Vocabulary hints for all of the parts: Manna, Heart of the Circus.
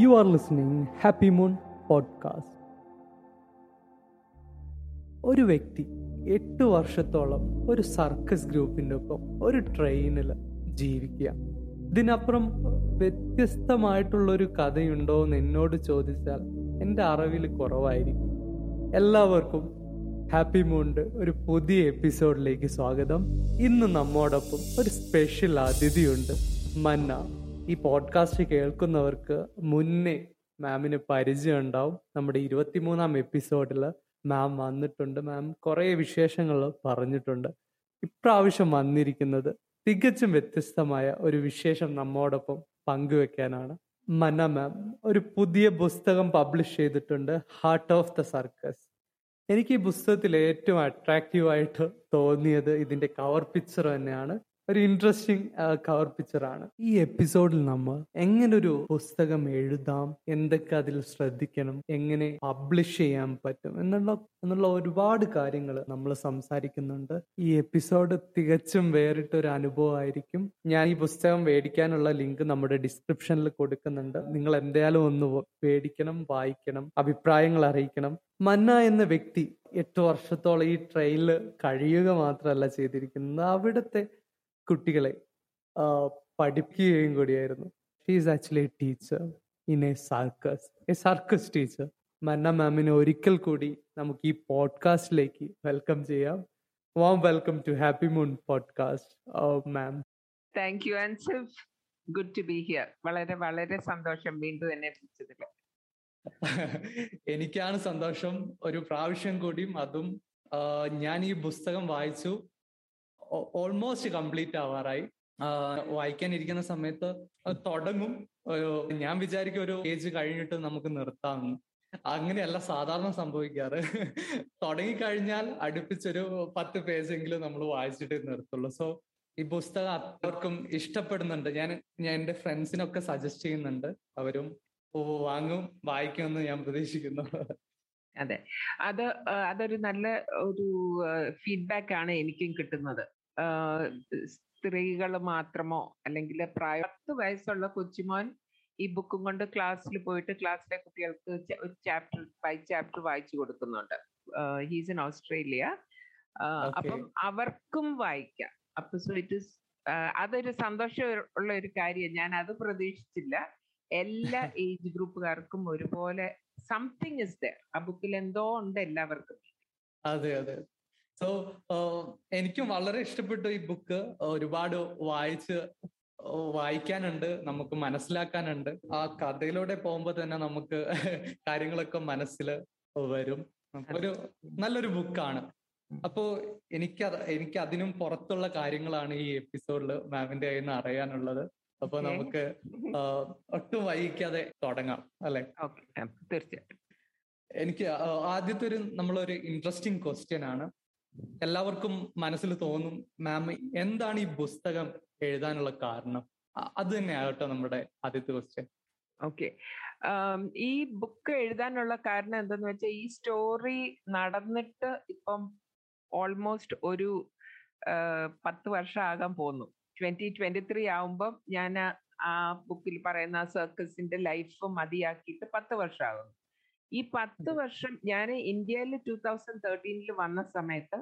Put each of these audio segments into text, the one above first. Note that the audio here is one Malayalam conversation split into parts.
You are listening Happy Moon podcast. ഒരു വ്യക്തി 8 വർഷത്തോളം ഒരു സർക്കസ് ഗ്രൂപ്പിൻ്റെ ഒപ്പം ഒരു ട്രെയിനിൽ ജീവിക്കുക. ഇതിനപ്പുറം വ്യത്യസ്തമായിട്ടുള്ളൊരു കഥയുണ്ടോ എന്ന് എന്നോട് ചോദിച്ചാൽ എൻ്റെ അറിവിൽ കുറവായിരിക്കും. എല്ലാവർക്കും ഹാപ്പി മൂണിൻ്റെ ഒരു പുതിയ എപ്പിസോഡിലേക്ക് സ്വാഗതം. ഇന്ന് നമ്മോടൊപ്പം ഒരു സ്പെഷ്യൽ അതിഥിയുണ്ട്, മന്ന. ഈ പോഡ്കാസ്റ്റ് കേൾക്കുന്നവർക്ക് മുന്നേ മാമിന് പരിചയം ഉണ്ടാവും. നമ്മുടെ 23-ാം എപ്പിസോഡിൽ മാം വന്നിട്ടുണ്ട്. മാം കുറേ വിശേഷങ്ങൾ പറഞ്ഞിട്ടുണ്ട്. ഇപ്രാവശ്യം വന്നിരിക്കുന്നത് തികച്ചും വ്യത്യസ്തമായ ഒരു വിശേഷം നമ്മോടൊപ്പം പങ്കുവെക്കാനാണ്. മന്ന മാം ഒരു പുതിയ പുസ്തകം പബ്ലിഷ് ചെയ്തിട്ടുണ്ട്, ഹാർട്ട് ഓഫ് ദ സർക്കസ്. എനിക്ക് ഈ പുസ്തകത്തിൽ ഏറ്റവും അട്രാക്റ്റീവായിട്ട് തോന്നിയത് ഇതിൻ്റെ കവർ പിക്ചർ തന്നെയാണ്. ഒരു ഇൻട്രസ്റ്റിംഗ് കവർ പിക്ചറാണ്. ഈ എപ്പിസോഡിൽ നമ്മൾ എങ്ങനൊരു പുസ്തകം എഴുതാം, എന്തൊക്കെ അതിൽ ശ്രദ്ധിക്കണം, എങ്ങനെ പബ്ലിഷ് ചെയ്യാൻ പറ്റും എന്നുള്ള ഒരുപാട് കാര്യങ്ങൾ നമ്മൾ സംസാരിക്കുന്നുണ്ട്. ഈ എപ്പിസോഡ് തികച്ചും വേറിട്ടൊരു അനുഭവമായിരിക്കും. ഞാൻ ഈ പുസ്തകം മേടിക്കാനുള്ള ലിങ്ക് നമ്മുടെ ഡിസ്ക്രിപ്ഷനിൽ കൊടുക്കുന്നുണ്ട്. നിങ്ങൾ എന്തായാലും ഒന്ന് മേടിക്കണം, വായിക്കണം, അഭിപ്രായങ്ങൾ അറിയിക്കണം. മന്ന എന്ന വ്യക്തി 8 വർഷത്തോളം ഈ ട്രെയിനിൽ കഴിയുക മാത്രമല്ല ചെയ്തിരിക്കുന്നത്, അവിടുത്തെ കുട്ടികളെ പഠിപ്പിക്കുകയും കൂടിയായിരുന്നു. She is actually a teacher in a circus teacher. Manna മാമിനെ ഒരിക്കൽ കൂടി നമുക്ക് ഈ പോഡ്കാസ്റ്റിലേക്ക് വെൽക്കം ചെയ്യാം. Warm welcome to happy moon podcast ma'am. Thank you Ansaf, good to be here. വളരെ വളരെ സന്തോഷം വീണ്ടും എന്നെ വിളിച്ചതിൽ. എനിക്കാണ് സന്തോഷം. ഒരു പ്രാവശ്യം കൂടിയും, അതും ഞാൻ ഈ പുസ്തകം വായിച്ചു, ഓൾമോസ്റ്റ് കംപ്ലീറ്റ് ആവാറായി. വായിക്കാനിരിക്കുന്ന സമയത്ത് തുടങ്ങും, ഞാൻ വിചാരിക്കും ഒരു ഏജ് കഴിഞ്ഞിട്ട് നമുക്ക് നിർത്താമെന്ന്. അങ്ങനെയല്ല സാധാരണ സംഭവിക്കാറ്. തുടങ്ങിക്കഴിഞ്ഞാൽ അടുപ്പിച്ചൊരു 10 പേജെങ്കിലും നമ്മൾ വായിച്ചിട്ട് നിർത്തുള്ളൂ. സോ ഈ പുസ്തകം അവർക്കും ഇഷ്ടപ്പെടുന്നുണ്ട്. ഞാൻ എൻ്റെ ഫ്രണ്ട്സിനൊക്കെ സജസ്റ്റ് ചെയ്യുന്നുണ്ട്. അവരും വാങ്ങും, വായിക്കുമെന്ന് ഞാൻ പ്രതീക്ഷിക്കുന്നു. അതെ, അതൊരു നല്ല ഒരു ഫീഡ്ബാക്ക് ആണ് എനിക്കും കിട്ടുന്നത്. സ്ത്രീകൾ മാത്രമോ അല്ലെങ്കിൽ 10 വയസ്സുള്ള കൊച്ചുമോൻ ഈ ബുക്കും കൊണ്ട് ക്ലാസ്സിൽ പോയിട്ട് ക്ലാസ്സിലെ കുട്ടികൾക്ക് ഒരു ചാപ്റ്റർ ബൈ ചാപ്റ്റർ വായിച്ചു കൊടുക്കുന്നുണ്ട്. He's in Australia. അപ്പം അവർക്കും വായിക്കാം. അപ്പൊ സോ ഇറ്റ് ഈസ്, അതൊരു സന്തോഷമുള്ള ഒരു കാര്യം. ഞാൻ അത് പ്രതീക്ഷിച്ചില്ല. എല്ലാ ഏജ് ഗ്രൂപ്പുകാർക്കും ഒരുപോലെ something is there. ആ ബുക്കിൽ എന്തോ ഉണ്ട് എല്ലാവർക്കും. അതെ അതെ. സോ എനിക്കും വളരെ ഇഷ്ടപ്പെട്ടു ഈ ബുക്ക്. ഒരുപാട് വായിക്കാനുണ്ട്, നമുക്ക് മനസ്സിലാക്കാനുണ്ട്. ആ കഥയിലൂടെ പോകുമ്പോ തന്നെ നമുക്ക് കാര്യങ്ങളൊക്കെ മനസ്സിൽ വരും. ഒരു നല്ലൊരു ബുക്കാണ്. അപ്പോ എനിക്ക് അതിനും പുറത്തുള്ള കാര്യങ്ങളാണ് ഈ എപ്പിസോഡിൽ മാമിന്റെ കയ്യിൽ നിന്ന് അറിയാനുള്ളത്. അപ്പൊ നമുക്ക് ഒട്ടും വൈകിക്കാതെ തുടങ്ങാം, അല്ലെ? തീർച്ചയായിട്ടും. എനിക്ക് ആദ്യത്തെ നമ്മളൊരു ഇൻട്രസ്റ്റിംഗ് ക്വസ്റ്റ്യൻ ആണ്. എല്ലാവർക്കും മനസ്സിൽ തോന്നും, മാം എന്താണ് ഈ പുസ്തകം എഴുതാനുള്ള കാരണം? അത് തന്നെ ആകട്ടെ നമ്മുടെ ആദ്യത്തെ ക്വസ്റ്റ്യൻ. ഓക്കെ, ഈ ബുക്ക് എഴുതാനുള്ള കാരണം എന്താന്ന് വെച്ചാൽ, ഈ സ്റ്റോറി നടന്നിട്ട് ഇപ്പം ഓൾമോസ്റ്റ് ഒരു 10 വർഷം ആകാൻ പോകുന്നു. 2023 ആവുമ്പം ഞാൻ ആ ബുക്കിൽ പറയുന്ന സർക്കസിന്റെ ലൈഫ് മതിയാക്കിയിട്ട് 10 വർഷം ആകുന്നു. ഈ 10 വർഷം ഞാൻ ഇന്ത്യയിൽ 2013 വന്ന സമയത്ത്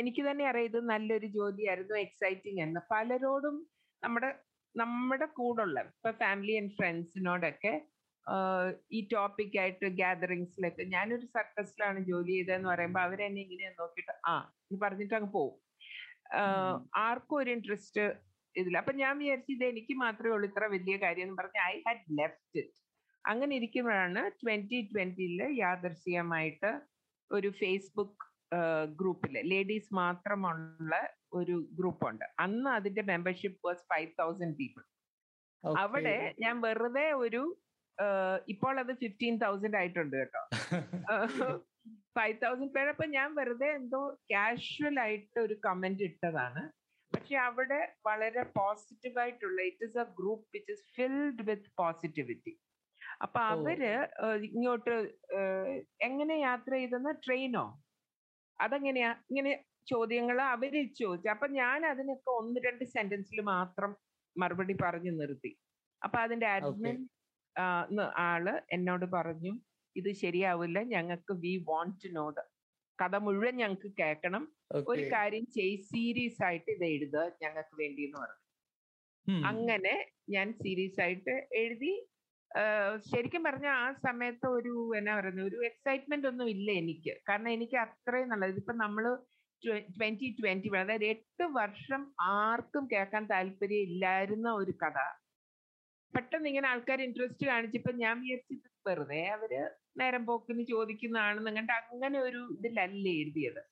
എനിക്ക് തന്നെ അറിയാം ഇത് നല്ലൊരു ജോലിയായിരുന്നു, എക്സൈറ്റിംഗ് എന്ന്. പലരോടും നമ്മുടെ കൂടുള്ള ഇപ്പൊ ഫാമിലി ആൻഡ് ഫ്രണ്ട്സിനോടൊക്കെ ഈ ടോപ്പിക്കായിട്ട് ഗ്യാതറിങ്സിലൊക്കെ, ഞാനൊരു സർക്കസിലാണ് ജോലി ചെയ്തതെന്ന് പറയുമ്പോൾ അവരെന്നെ ഇങ്ങനെ നോക്കിയിട്ട് ആ എന്ന് പറഞ്ഞിട്ട് അങ്ങ് പോകും. ആർക്കും ഒരു ഇൻട്രസ്റ്റ് ഇതില്ല. അപ്പൊ ഞാൻ വിചാരിച്ചത് എനിക്ക് മാത്രമേ ഉള്ളൂ ഇത്ര വലിയ കാര്യം എന്ന് പറഞ്ഞ് ഐ ഹാഡ് ലെഫ്റ്റ് ഇറ്റ്. അങ്ങനെ ഇരിക്കുമ്പോഴാണ് 2020 യാദർശികമായിട്ട് ഒരു ഫേസ്ബുക്ക് ഗ്രൂപ്പിൽ ലേഡീസ് മാത്രമുള്ള ഒരു ഗ്രൂപ്പുണ്ട്. അന്ന് അതിന്റെ മെമ്പർഷിപ്പ് വാസ് 5,000 people. അവിടെ ഞാൻ വെറുതെ ഒരു, ഇപ്പോൾ അത് 15,000 ആയിട്ടുണ്ട് കേട്ടോ, 5,000 പേരെ. അപ്പൊ ഞാൻ വെറുതെ എന്തോ കാഷ്വൽ ആയിട്ട് ഒരു കമന്റ് ഇട്ടതാണ്. പക്ഷെ അവിടെ വളരെ പോസിറ്റീവായിട്ടുള്ള, it is a group which is filled with positivity. അപ്പൊ അവര് ഇങ്ങോട്ട് എങ്ങനെ യാത്ര ചെയ്തെന്ന്, ട്രെയിനോ അതെങ്ങനെയാ, ഇങ്ങനെ ചോദ്യങ്ങൾ അവര് ചോദിച്ചു. അപ്പൊ ഞാൻ അതിനൊക്കെ 1-2 സെന്റൻസിൽ മാത്രം മറുപടി പറഞ്ഞു നിർത്തി. അപ്പൊ അതിന്റെ അഡ്മിൻ ആള് എന്നോട് പറഞ്ഞു, ഇത് ശരിയാവില്ല, ഞങ്ങൾക്ക് we want to know the കഥ മുഴുവൻ ഞങ്ങൾക്ക് കേൾക്കണം, ഒരു കാര്യം ചെയ്, സീരീസ് ആയിട്ട് ഇത് എഴുതുക ഞങ്ങൾക്ക് വേണ്ടി എന്ന് പറഞ്ഞു. അങ്ങനെ ഞാൻ സീരീസ് ആയിട്ട് എഴുതി. ശരിക്കും പറഞ്ഞ ആ സമയത്ത് ഒരു എന്നാ പറയുന്നത് ഒരു എക്സൈറ്റ്മെന്റ് ഒന്നും ഇല്ല എനിക്ക്, കാരണം എനിക്ക് അത്രയും നല്ലത്. ഇതിപ്പോ നമ്മള് 2021, അതായത് 8 വർഷം ആർക്കും കേൾക്കാൻ താല്പര്യം ഇല്ലായിരുന്ന ഒരു കഥ പെട്ടെന്ന് ഇങ്ങനെ ആൾക്കാർ ഇൻട്രസ്റ്റ് കാണിച്ചപ്പോ ഞാൻ വിചാരിച്ചത് വെറുതെ അവര് നേരം പോക്കിന് ചോദിക്കുന്നതാണെന്ന് കണ്ട് അങ്ങനെ ഒരു ഇതിലല്ല എഴുതിയത്.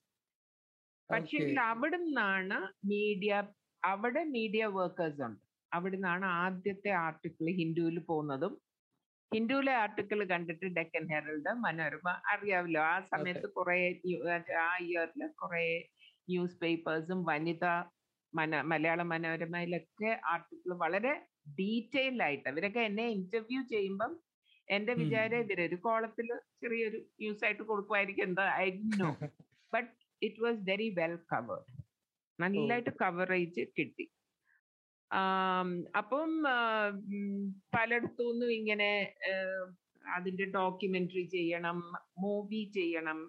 പക്ഷെ അവിടെ നിന്നാണ് മീഡിയ, അവിടെ മീഡിയ വർക്കേഴ്സ് ഉണ്ട്, അവിടെ നിന്നാണ് ആദ്യത്തെ ആർട്ടിക്കിൾ ഹിന്ദുവിൽ പോകുന്നതും. ഹിന്ദുവിലെ ആർട്ടിക്കിൾ കണ്ടിട്ട് ഡെക്കൻ ഹെറൽഡ്, മനോരമ, അറിയാമല്ലോ ആ സമയത്ത് കുറെ, ആ ഇയറിൽ കുറെ ന്യൂസ് പേപ്പേഴ്സും, വനിത, മലയാള മനോരമയിലൊക്കെ ആർട്ടിക്കിൾ വളരെ ഡീറ്റെയിൽഡ് ആയിട്ട്. ഇവരൊക്കെ എന്നെ ഇന്റർവ്യൂ ചെയ്യുമ്പം എന്റെ വിചാരം ഇവരൊരു കോളത്തിൽ ചെറിയൊരു ന്യൂസ് ആയിട്ട് കൊടുക്കുമായിരിക്കും, എന്താ ആയിരുന്നു. But it was very well covered, നല്ലതായിട്ട് കവറേജ് കിട്ടി. അപ്പം പലയിടത്തുനിന്നും ഇങ്ങനെ അതിന്റെ ഡോക്യുമെന്ററി ചെയ്യണം, മൂവി ചെയ്യണം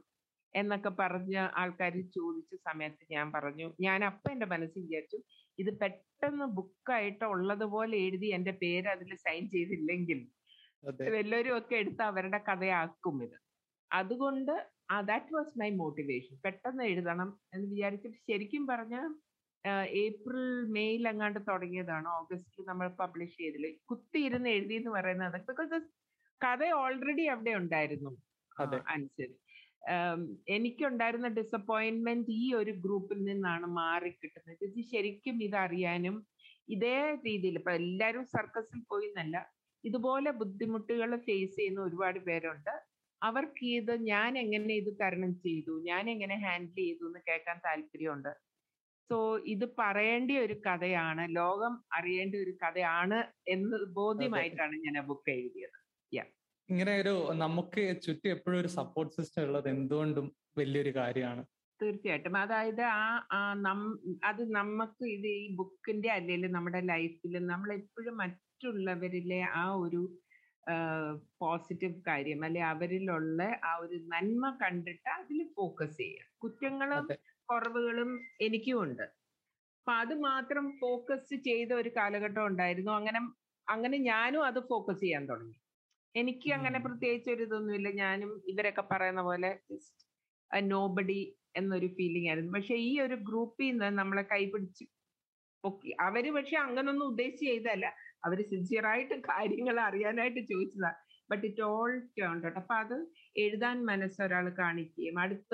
എന്നൊക്കെ പറഞ്ഞ് ആൾക്കാർ ചോദിച്ച സമയത്ത് ഞാൻ പറഞ്ഞു, ഞാൻ അപ്പം എൻ്റെ മനസ്സിൽ വിചാരിച്ചു ഇത് പെട്ടെന്ന് ബുക്കായിട്ട് ഉള്ളതുപോലെ എഴുതി എൻ്റെ പേര് അതിൽ സൈൻ ചെയ്തില്ലെങ്കിൽ എല്ലാവരും ഒക്കെ എടുത്ത് അവരുടെ കഥയാക്കും ഇത്. അതുകൊണ്ട് ദാറ്റ് വാസ് മൈ മോട്ടിവേഷൻ, പെട്ടെന്ന് എഴുതണം എന്ന് വിചാരിച്ചിട്ട്. ശരിക്കും പറഞ്ഞാൽ ഏപ്രിൽ മെയ്യിൽ അങ്ങാണ്ട് തുടങ്ങിയതാണ്, ഓഗസ്റ്റിൽ നമ്മൾ പബ്ലിഷ് ചെയ്തില്ല, കുത്തിയിരുന്ന് എഴുതി എന്ന് പറയുന്നത്. ബിക്കോസ് കഥ ഓൾറെഡി അവിടെ ഉണ്ടായിരുന്നു. അനുസരി എനിക്കുണ്ടായിരുന്ന ഡിസപ്പോയിന്റ്മെന്റ് ഈ ഒരു ഗ്രൂപ്പിൽ നിന്നാണ് മാറിക്കിട്ടുന്നത്. ഇത് ശരിക്കും ഇതറിയാനും ഇതേ രീതിയിൽ ഇപ്പൊ എല്ലാവരും സർക്കസിൽ പോയി എന്നല്ല, ഇതുപോലെ ബുദ്ധിമുട്ടുകൾ ഫേസ് ചെയ്യുന്ന ഒരുപാട് പേരുണ്ട്. അവർക്ക് ഇത് ഞാൻ എങ്ങനെ ഇത് തരണം ചെയ്തു, ഞാൻ എങ്ങനെ ഹാൻഡിൽ ചെയ്തു എന്ന് കേൾക്കാൻ താല്പര്യമുണ്ട്. സോ ഇത് പറയേണ്ട ഒരു കഥയാണ്, ലോകം അറിയേണ്ട ഒരു കഥയാണ് എന്ന് ബോധ്യമായിട്ടാണ് ഞാൻ ആ ബുക്ക് എഴുതിയത്. ഇങ്ങനെ ഒരു നമുക്ക് ചുറ്റും എപ്പോഴും ഒരു സപ്പോർട്ട് സിസ്റ്റം ഉള്ളത് എന്തുകൊണ്ടും വലിയൊരു കാര്യമാണ്. തീർച്ചയായിട്ടും. അതായത് അത് നമുക്ക് ഇത് ഈ ബുക്കിന്റെ അല്ലെങ്കിൽ നമ്മുടെ ലൈഫിൽ നമ്മളെപ്പോഴും മറ്റുള്ളവരിലെ ആ ഒരു പോസിറ്റീവ് കാര്യം അല്ലെ, അവരിലുള്ള ആ ഒരു നന്മ കണ്ടിട്ട് അതിൽ ഫോക്കസ് ചെയ്യുക. കുറ്റങ്ങളും കുറവുകളും എനിക്കും ഉണ്ട്, അപ്പൊ അത് മാത്രം ഫോക്കസ് ചെയ്ത ഒരു കാലഘട്ടം ഉണ്ടായിരുന്നു. അങ്ങനെ ഞാനും അത് ഫോക്കസ് ചെയ്യാൻ തുടങ്ങി. എനിക്ക് അങ്ങനെ പ്രത്യേകിച്ച് ഒരു ഇതൊന്നുമില്ല, ഞാനും ഇവരൊക്കെ പറയുന്ന പോലെ ജസ്റ്റ് എ നോബഡി എന്നൊരു ഫീലിംഗ് ആയിരുന്നു. പക്ഷെ ഈ ഒരു ഗ്രൂപ്പിൽ നിന്ന് നമ്മളെ കൈപിടിച്ച് പൊക്കി അവര്. പക്ഷെ അങ്ങനൊന്നും ഉദ്ദേശിച്ച് ചെയ്തല്ല, അവര് സിൻസിയറായിട്ട് കാര്യങ്ങൾ അറിയാനായിട്ട് ചോദിച്ചതാ. But it all turned out. അപ്പൊ അത് എഴുതാൻ മനസ്സൊരാൾ കാണിക്കുകയും അടുത്ത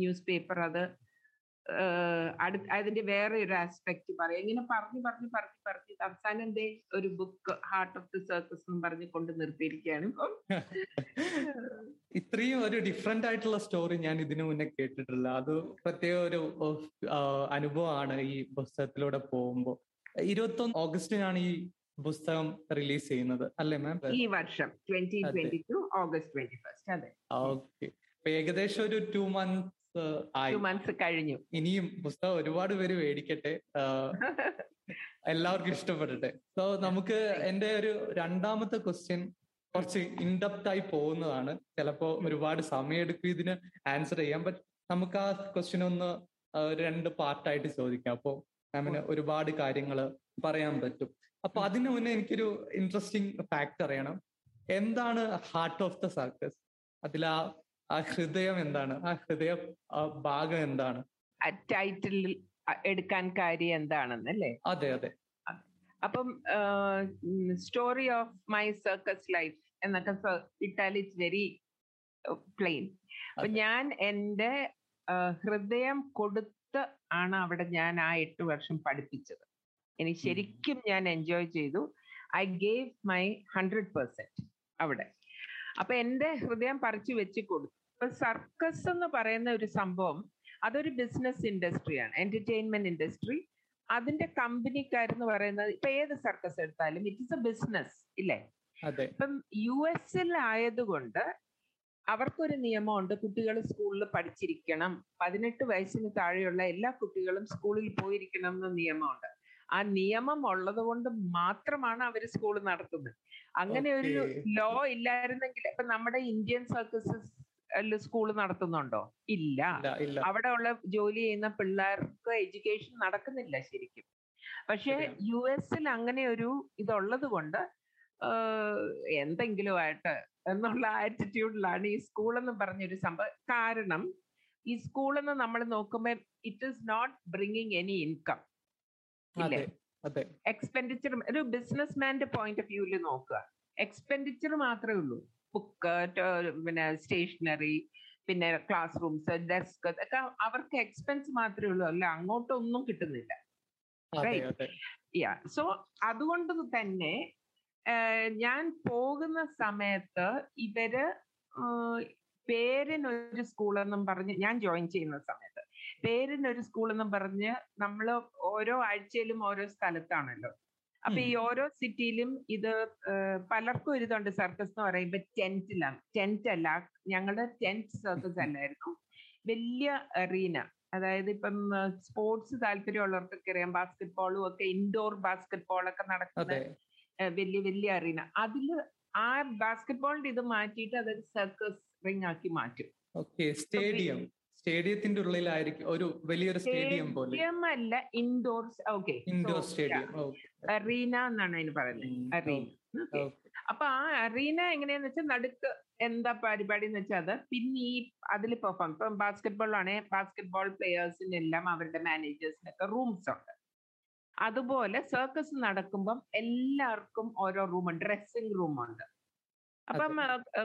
ന്യൂസ് പേപ്പർ അത് അതിന്റെ വേറെ ഒരു ആസ്പെക്ട് പറയും. ഇങ്ങനെ പറഞ്ഞു പറഞ്ഞു പറഞ്ഞു പറഞ്ഞ് അവസാനം ഒരു book heart of the circus എന്ന് പറഞ്ഞ് കൊണ്ട് നിർത്തിയിരിക്കുകയാണ്. ഇപ്പം ഇത്രയും ഒരു ഡിഫറെന്റ് ആയിട്ടുള്ള സ്റ്റോറി ഞാൻ ഇതിനു മുന്നേ കേട്ടിട്ടില്ല. അത് പ്രത്യേക ഒരു അനുഭവമാണ് ഈ പുസ്തകത്തിലൂടെ പോകുമ്പോൾ. 21 ഓഗസ്റ്റിനാണ് ഈ പുസ്തകം റിലീസ് ചെയ്യുന്നത് അല്ലേ മാം? ഈ വർഷം 2022 ഓഗസ്റ്റ് 21. അതെ, ഓക്കെ. ഏകദേശം ഒരു 2 months കഴിഞ്ഞു. ഇനിയും പുസ്തകം ഒരുപാട് പേര് മേടിക്കട്ടെ, എല്ലാവർക്കും ഇഷ്ടപ്പെടട്ടെ. സോ നമുക്ക് എന്റെ ഒരു രണ്ടാമത്തെ ക്വസ്റ്റ്യൻ കുറച്ച് ഇൻഡെപ്ത് ആയി പോകുന്നതാണ്. ചിലപ്പോ ഒരുപാട് സമയമെടുക്കും ഇതിന് ആൻസർ ചെയ്യാൻ, ബട്ട് നമുക്ക് ആ ക്വസ്റ്റ്യൻ ഒന്ന് 2 പാർട്ടായിട്ട് ചോദിക്കാം. അപ്പോ മാമിന് ഒരുപാട് കാര്യങ്ങൾ പറയാൻ പറ്റും. അപ്പൊ അതിനു മുന്നേ എനിക്കൊരു ഇൻട്രസ്റ്റിംഗ് ഫാക്ട് അറിയണം. എന്താണ് ഹാർട്ട് ഓഫ് ദ സർക്കസ്? അതിലാ ആ ഹൃദയം എന്താണ്, ആ ഹൃദയ ഭാഗം എന്താണ്, ടൈറ്റിലിൽ എടുക്കാൻ കാര്യം എന്താണെന്ന് അല്ലേ? അതെ അതെ. അപ്പം story of my circus life എന്നൊക്കെ ഇട്ടാൽ ഇറ്റ്സ് വെരി പ്ലെയിൻ. അപ്പൊ ഞാൻ എൻ്റെ ഹൃദയം കൊടുത്ത് ആണ് അവിടെ ഞാൻ ആ 8 വർഷം പഠിപ്പിച്ചത്. എനിക്ക് ശരിക്കും ഞാൻ എൻജോയ് ചെയ്തു. ഐ ഗേവ് മൈ 100% അവിടെ. അപ്പൊ എന്റെ ഹൃദയം പറിച്ചു വെച്ച് കൊടുത്തു. ഇപ്പൊ സർക്കസ് എന്ന് പറയുന്ന ഒരു സംഭവം അതൊരു ബിസിനസ് ഇൻഡസ്ട്രിയാണ്, എന്റർടൈൻമെന്റ് ഇൻഡസ്ട്രി. അതിന്റെ കമ്പനിക്കാരെന്ന് പറയുന്നത് ഇപ്പൊ ഏത് സർക്കസ് എടുത്താലും ഇറ്റ് ഇസ് എ ബിസിനസ് ഇല്ലേ? ഇപ്പം US ആയതുകൊണ്ട് അവർക്കൊരു നിയമമുണ്ട്, കുട്ടികൾ സ്കൂളിൽ പഠിച്ചിരിക്കണം, 18 വയസ്സിന് താഴെയുള്ള എല്ലാ കുട്ടികളും സ്കൂളിൽ പോയിരിക്കണം എന്ന നിയമമുണ്ട്. ആ നിയമം ഉള്ളത് കൊണ്ട് മാത്രമാണ് അവര് സ്കൂൾ നടത്തുന്നത്. അങ്ങനെ ഒരു ലോ ഇല്ലായിരുന്നെങ്കിൽ ഇപ്പൊ നമ്മുടെ ഇന്ത്യൻ സർക്കസസ് സ്കൂൾ നടത്തുന്നുണ്ടോ? ഇല്ല. അവിടെ ഉള്ള ജോലി ചെയ്യുന്ന പിള്ളേർക്ക് എഡ്യൂക്കേഷൻ നടക്കുന്നില്ല ശരിക്കും. പക്ഷെ US അങ്ങനെ ഒരു ഇതുള്ളത് കൊണ്ട് എന്തെങ്കിലും ആയിട്ട് എന്നുള്ള ആറ്റിറ്റ്യൂഡിലാണ് ഈ സ്കൂൾ എന്ന് പറഞ്ഞൊരു സംഭവം. കാരണം ഈ സ്കൂളെന്ന് നമ്മൾ നോക്കുമ്പോൾ it is not bringing any income, ഇല്ലേ? എക്സ്പെൻഡിച്ചർ ഒരു ബിസിനസ്മാന്റെ പോയിന്റ് ഓഫ് വ്യൂവിൽ നോക്കുക, എക്സ്പെൻഡിച്ചർ മാത്രമേ ഉള്ളൂ. ബുക്ക്, പിന്നെ സ്റ്റേഷനറി, പിന്നെ ക്ലാസ് റൂംസ്, ഡെസ്ക്, ഒക്കെ അവർക്ക് എക്സ്പെൻസ് മാത്രമേ ഉള്ളൂ, അല്ല അങ്ങോട്ടൊന്നും കിട്ടുന്നില്ല. സോ അതുകൊണ്ട് തന്നെ ഞാൻ പോകുന്ന സമയത്ത് ഇവര് പേരിനൊരു സ്കൂളെന്നും പറഞ്ഞ്, ഞാൻ ജോയിൻ ചെയ്യുന്ന സമയത്ത് പേരിനൊരു സ്കൂളെന്നും പറഞ്ഞ് നമ്മൾ ഓരോ ആഴ്ചയിലും ഓരോ സ്ഥലത്താണല്ലോ. അപ്പൊ ഈ ഓരോ സിറ്റിയിലും ഇത് പലർക്കും ഇതുണ്ട്. സർക്കസ് എന്ന് പറയുമ്പോ ടെന്റ് അല്ല, ഞങ്ങളുടെ ടെന്റ് സർക്കസ് അല്ലായിരുന്നു, വലിയ അറീന. അതായത് ഇപ്പം സ്പോർട്സ് താല്പര്യമുള്ളവർക്കൊക്കെ അറിയാം, ബാസ്കറ്റ്ബോളും ഒക്കെ ഇൻഡോർ ബാസ്കറ്റ്ബോളൊക്കെ നടക്കുന്ന വലിയ വലിയ അറീന. അതിൽ ആ ബാസ്കറ്റ്ബോളിന്റെ ഇത് മാറ്റിയിട്ട് അതൊരു സർക്കസ് റിംഗ് ആക്കി മാറ്റും. സ്റ്റേഡിയത്തിന്റെ ഉള്ളിലായിരിക്കും ഒരു വലിയൊരു സ്റ്റേഡിയം പോലെ. സ്റ്റേഡിയം അല്ല, indoor. Okay, indoor stadium, arena എന്നാണ് അതിന് പറയുന്നത്, അറീന. അപ്പൊ ആ അറീന എങ്ങനെയാന്ന് വെച്ചാൽ നടുക്ക് എന്താ പരിപാടി എന്ന് വെച്ചാൽ അത് പിന്നെ ഈ അതിൽ പെർഫോം. ഇപ്പം ബാസ്കറ്റ്ബോളാണെങ്കിൽ ബാസ്കറ്റ്ബോൾ പ്ലെയേഴ്സിനെല്ലാം അവരുടെ മാനേജേഴ്സിനൊക്കെ റൂംസ് ഉണ്ട്. അതുപോലെ സർക്കസ് നടക്കുമ്പം എല്ലാവർക്കും ഓരോ റൂമുണ്ട്, ഡ്രസ്സിംഗ് റൂമുണ്ട്. അപ്പം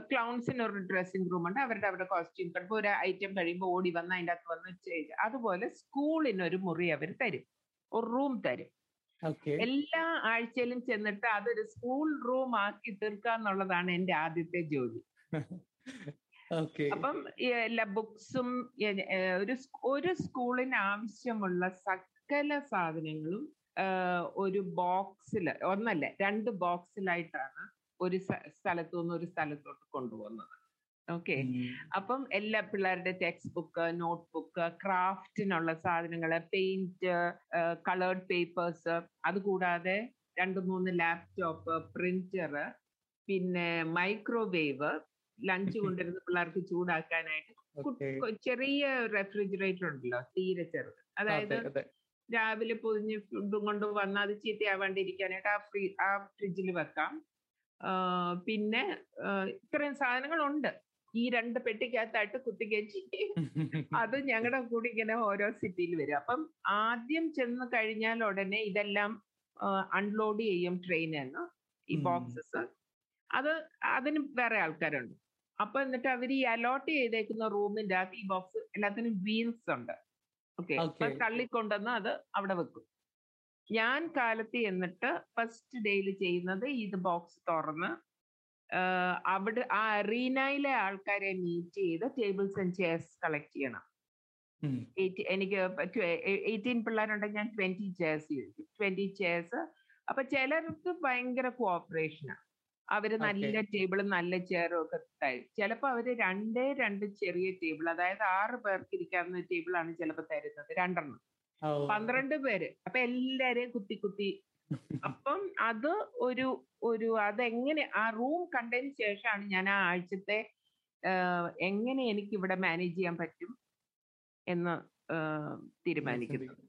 ക്ലൗൺസിന് ഒരു ഡ്രസ്സിംഗ് റൂമുണ്ട്, അവരുടെ കോസ്റ്റ്യൂം കണ്ടപ്പോൾ ഒരു ഐറ്റം കഴിയുമ്പോൾ ഓടി വന്ന് അതിൻ്റെ അകത്ത് വന്ന് ചെയ്ത്. അതുപോലെ സ്കൂളിനൊരു മുറി അവർ തരും, ഒരു റൂം തരും. എല്ലാ ആഴ്ചയിലും ചെന്നിട്ട് അതൊരു സ്കൂൾ റൂം ആക്കി തീർക്കുക എന്നുള്ളതാണ് എൻ്റെ ആദ്യത്തെ ജോലി. അപ്പം എല്ലാ ബുക്സും ഒരു സ്കൂളിന് ആവശ്യമുള്ള സകല സാധനങ്ങളും ഒരു ബോക്സിൽ, ഒന്നല്ല രണ്ട് ബോക്സിലായിട്ടാണ് ഒരു സ്ഥലത്തു നിന്ന് ഒരു സ്ഥലത്തോട്ട് കൊണ്ടുപോകുന്നത്. ഓക്കെ, അപ്പം എല്ലാ പിള്ളേരുടെ ടെക്സ്റ്റ് ബുക്ക്, നോട്ട് ബുക്ക്, ക്രാഫ്റ്റിനുള്ള സാധനങ്ങൾ, പെയിന്റ്, കളേർഡ് പേപ്പേഴ്സ്, അതുകൂടാതെ 2-3 ലാപ്ടോപ്പ്, പ്രിന്റർ, പിന്നെ മൈക്രോവേവ്, ലഞ്ച് കൊണ്ടിരുന്ന പിള്ളേർക്ക് ചൂടാക്കാനായിട്ട് ചെറിയ റെഫ്രിജറേറ്റർ ഉണ്ടല്ലോ, തീരെ ചെറുത്. അതായത് രാവിലെ പൊതിഞ്ഞ് ഫുഡും കൊണ്ട് വന്ന് അത് ചീത്തയാവാണ്ടിരിക്കാനായിട്ട് ആ ഫ്രിഡ്ജിൽ വെക്കാം. പിന്നെ ഇത്രയും സാധനങ്ങളുണ്ട്. ഈ 2 പെട്ടിക്കകത്തായിട്ട് കുത്തിക്കേച്ചി അത് ഞങ്ങളുടെ കൂടി ഇങ്ങനെ ഓരോ സിറ്റിയിൽ വരും. അപ്പം ആദ്യം ചെന്ന് കഴിഞ്ഞാൽ ഉടനെ ഇതെല്ലാം അൺലോഡ് ചെയ്യും ട്രെയിനിന്ന്, ഈ ബോക്സസ്. അത് അതിന് വേറെ ആൾക്കാരുണ്ട്. അപ്പൊ എന്നിട്ട് അവർ ഈ അലോട്ട് ചെയ്തേക്കുന്ന റൂമിന്റെ അകത്ത് ഈ ബോക്സ് എല്ലാത്തിനും വീൽസ് ഉണ്ട്. ഓക്കെ, അപ്പൊ തള്ളിക്കൊണ്ടെന്ന് അത് അവിടെ വെക്കും. ഞാൻ കാലത്ത് എന്നിട്ട് ഫസ്റ്റ് ഡേയിൽ ചെയ്യുന്നത് ഇത് ബോക്സ് തുറന്ന് അവിടെ ആ അറീനയിലെ ആൾക്കാരെ മീറ്റ് ചെയ്ത് ടേബിൾസ് ആൻഡ് ചെയർസ് കളക്ട് ചെയ്യണം. എനിക്ക് 18 പിള്ളേരുണ്ടെങ്കിൽ ഞാൻ 20 ചെയർസ് ചെയ്തു, 20 ചെയർസ്. അപ്പൊ ചിലർക്ക് ഭയങ്കര കോഓപ്പറേഷനാണ്, അവര് നല്ല ടേബിളും നല്ല ചെയറും ഒക്കെ തരും. ചിലപ്പോൾ അവര് 2 ചെറിയ ടേബിൾ, അതായത് 6 പേർക്ക് ഇരിക്കാവുന്ന ടേബിളാണ് ചിലപ്പോൾ തരുന്നത്, 2 12 പേര്. അപ്പൊ എല്ലാരെയും കുത്തി അപ്പം അത് ഒരു ഒരു അതെങ്ങനെ ആ റൂം കണ്ടതിന് ശേഷമാണ് ഞാൻ ആ ആഴ്ചത്തെ എങ്ങനെ എനിക്ക് ഇവിടെ മാനേജ് ചെയ്യാൻ പറ്റും എന്ന് തീരുമാനിക്കുന്നത്.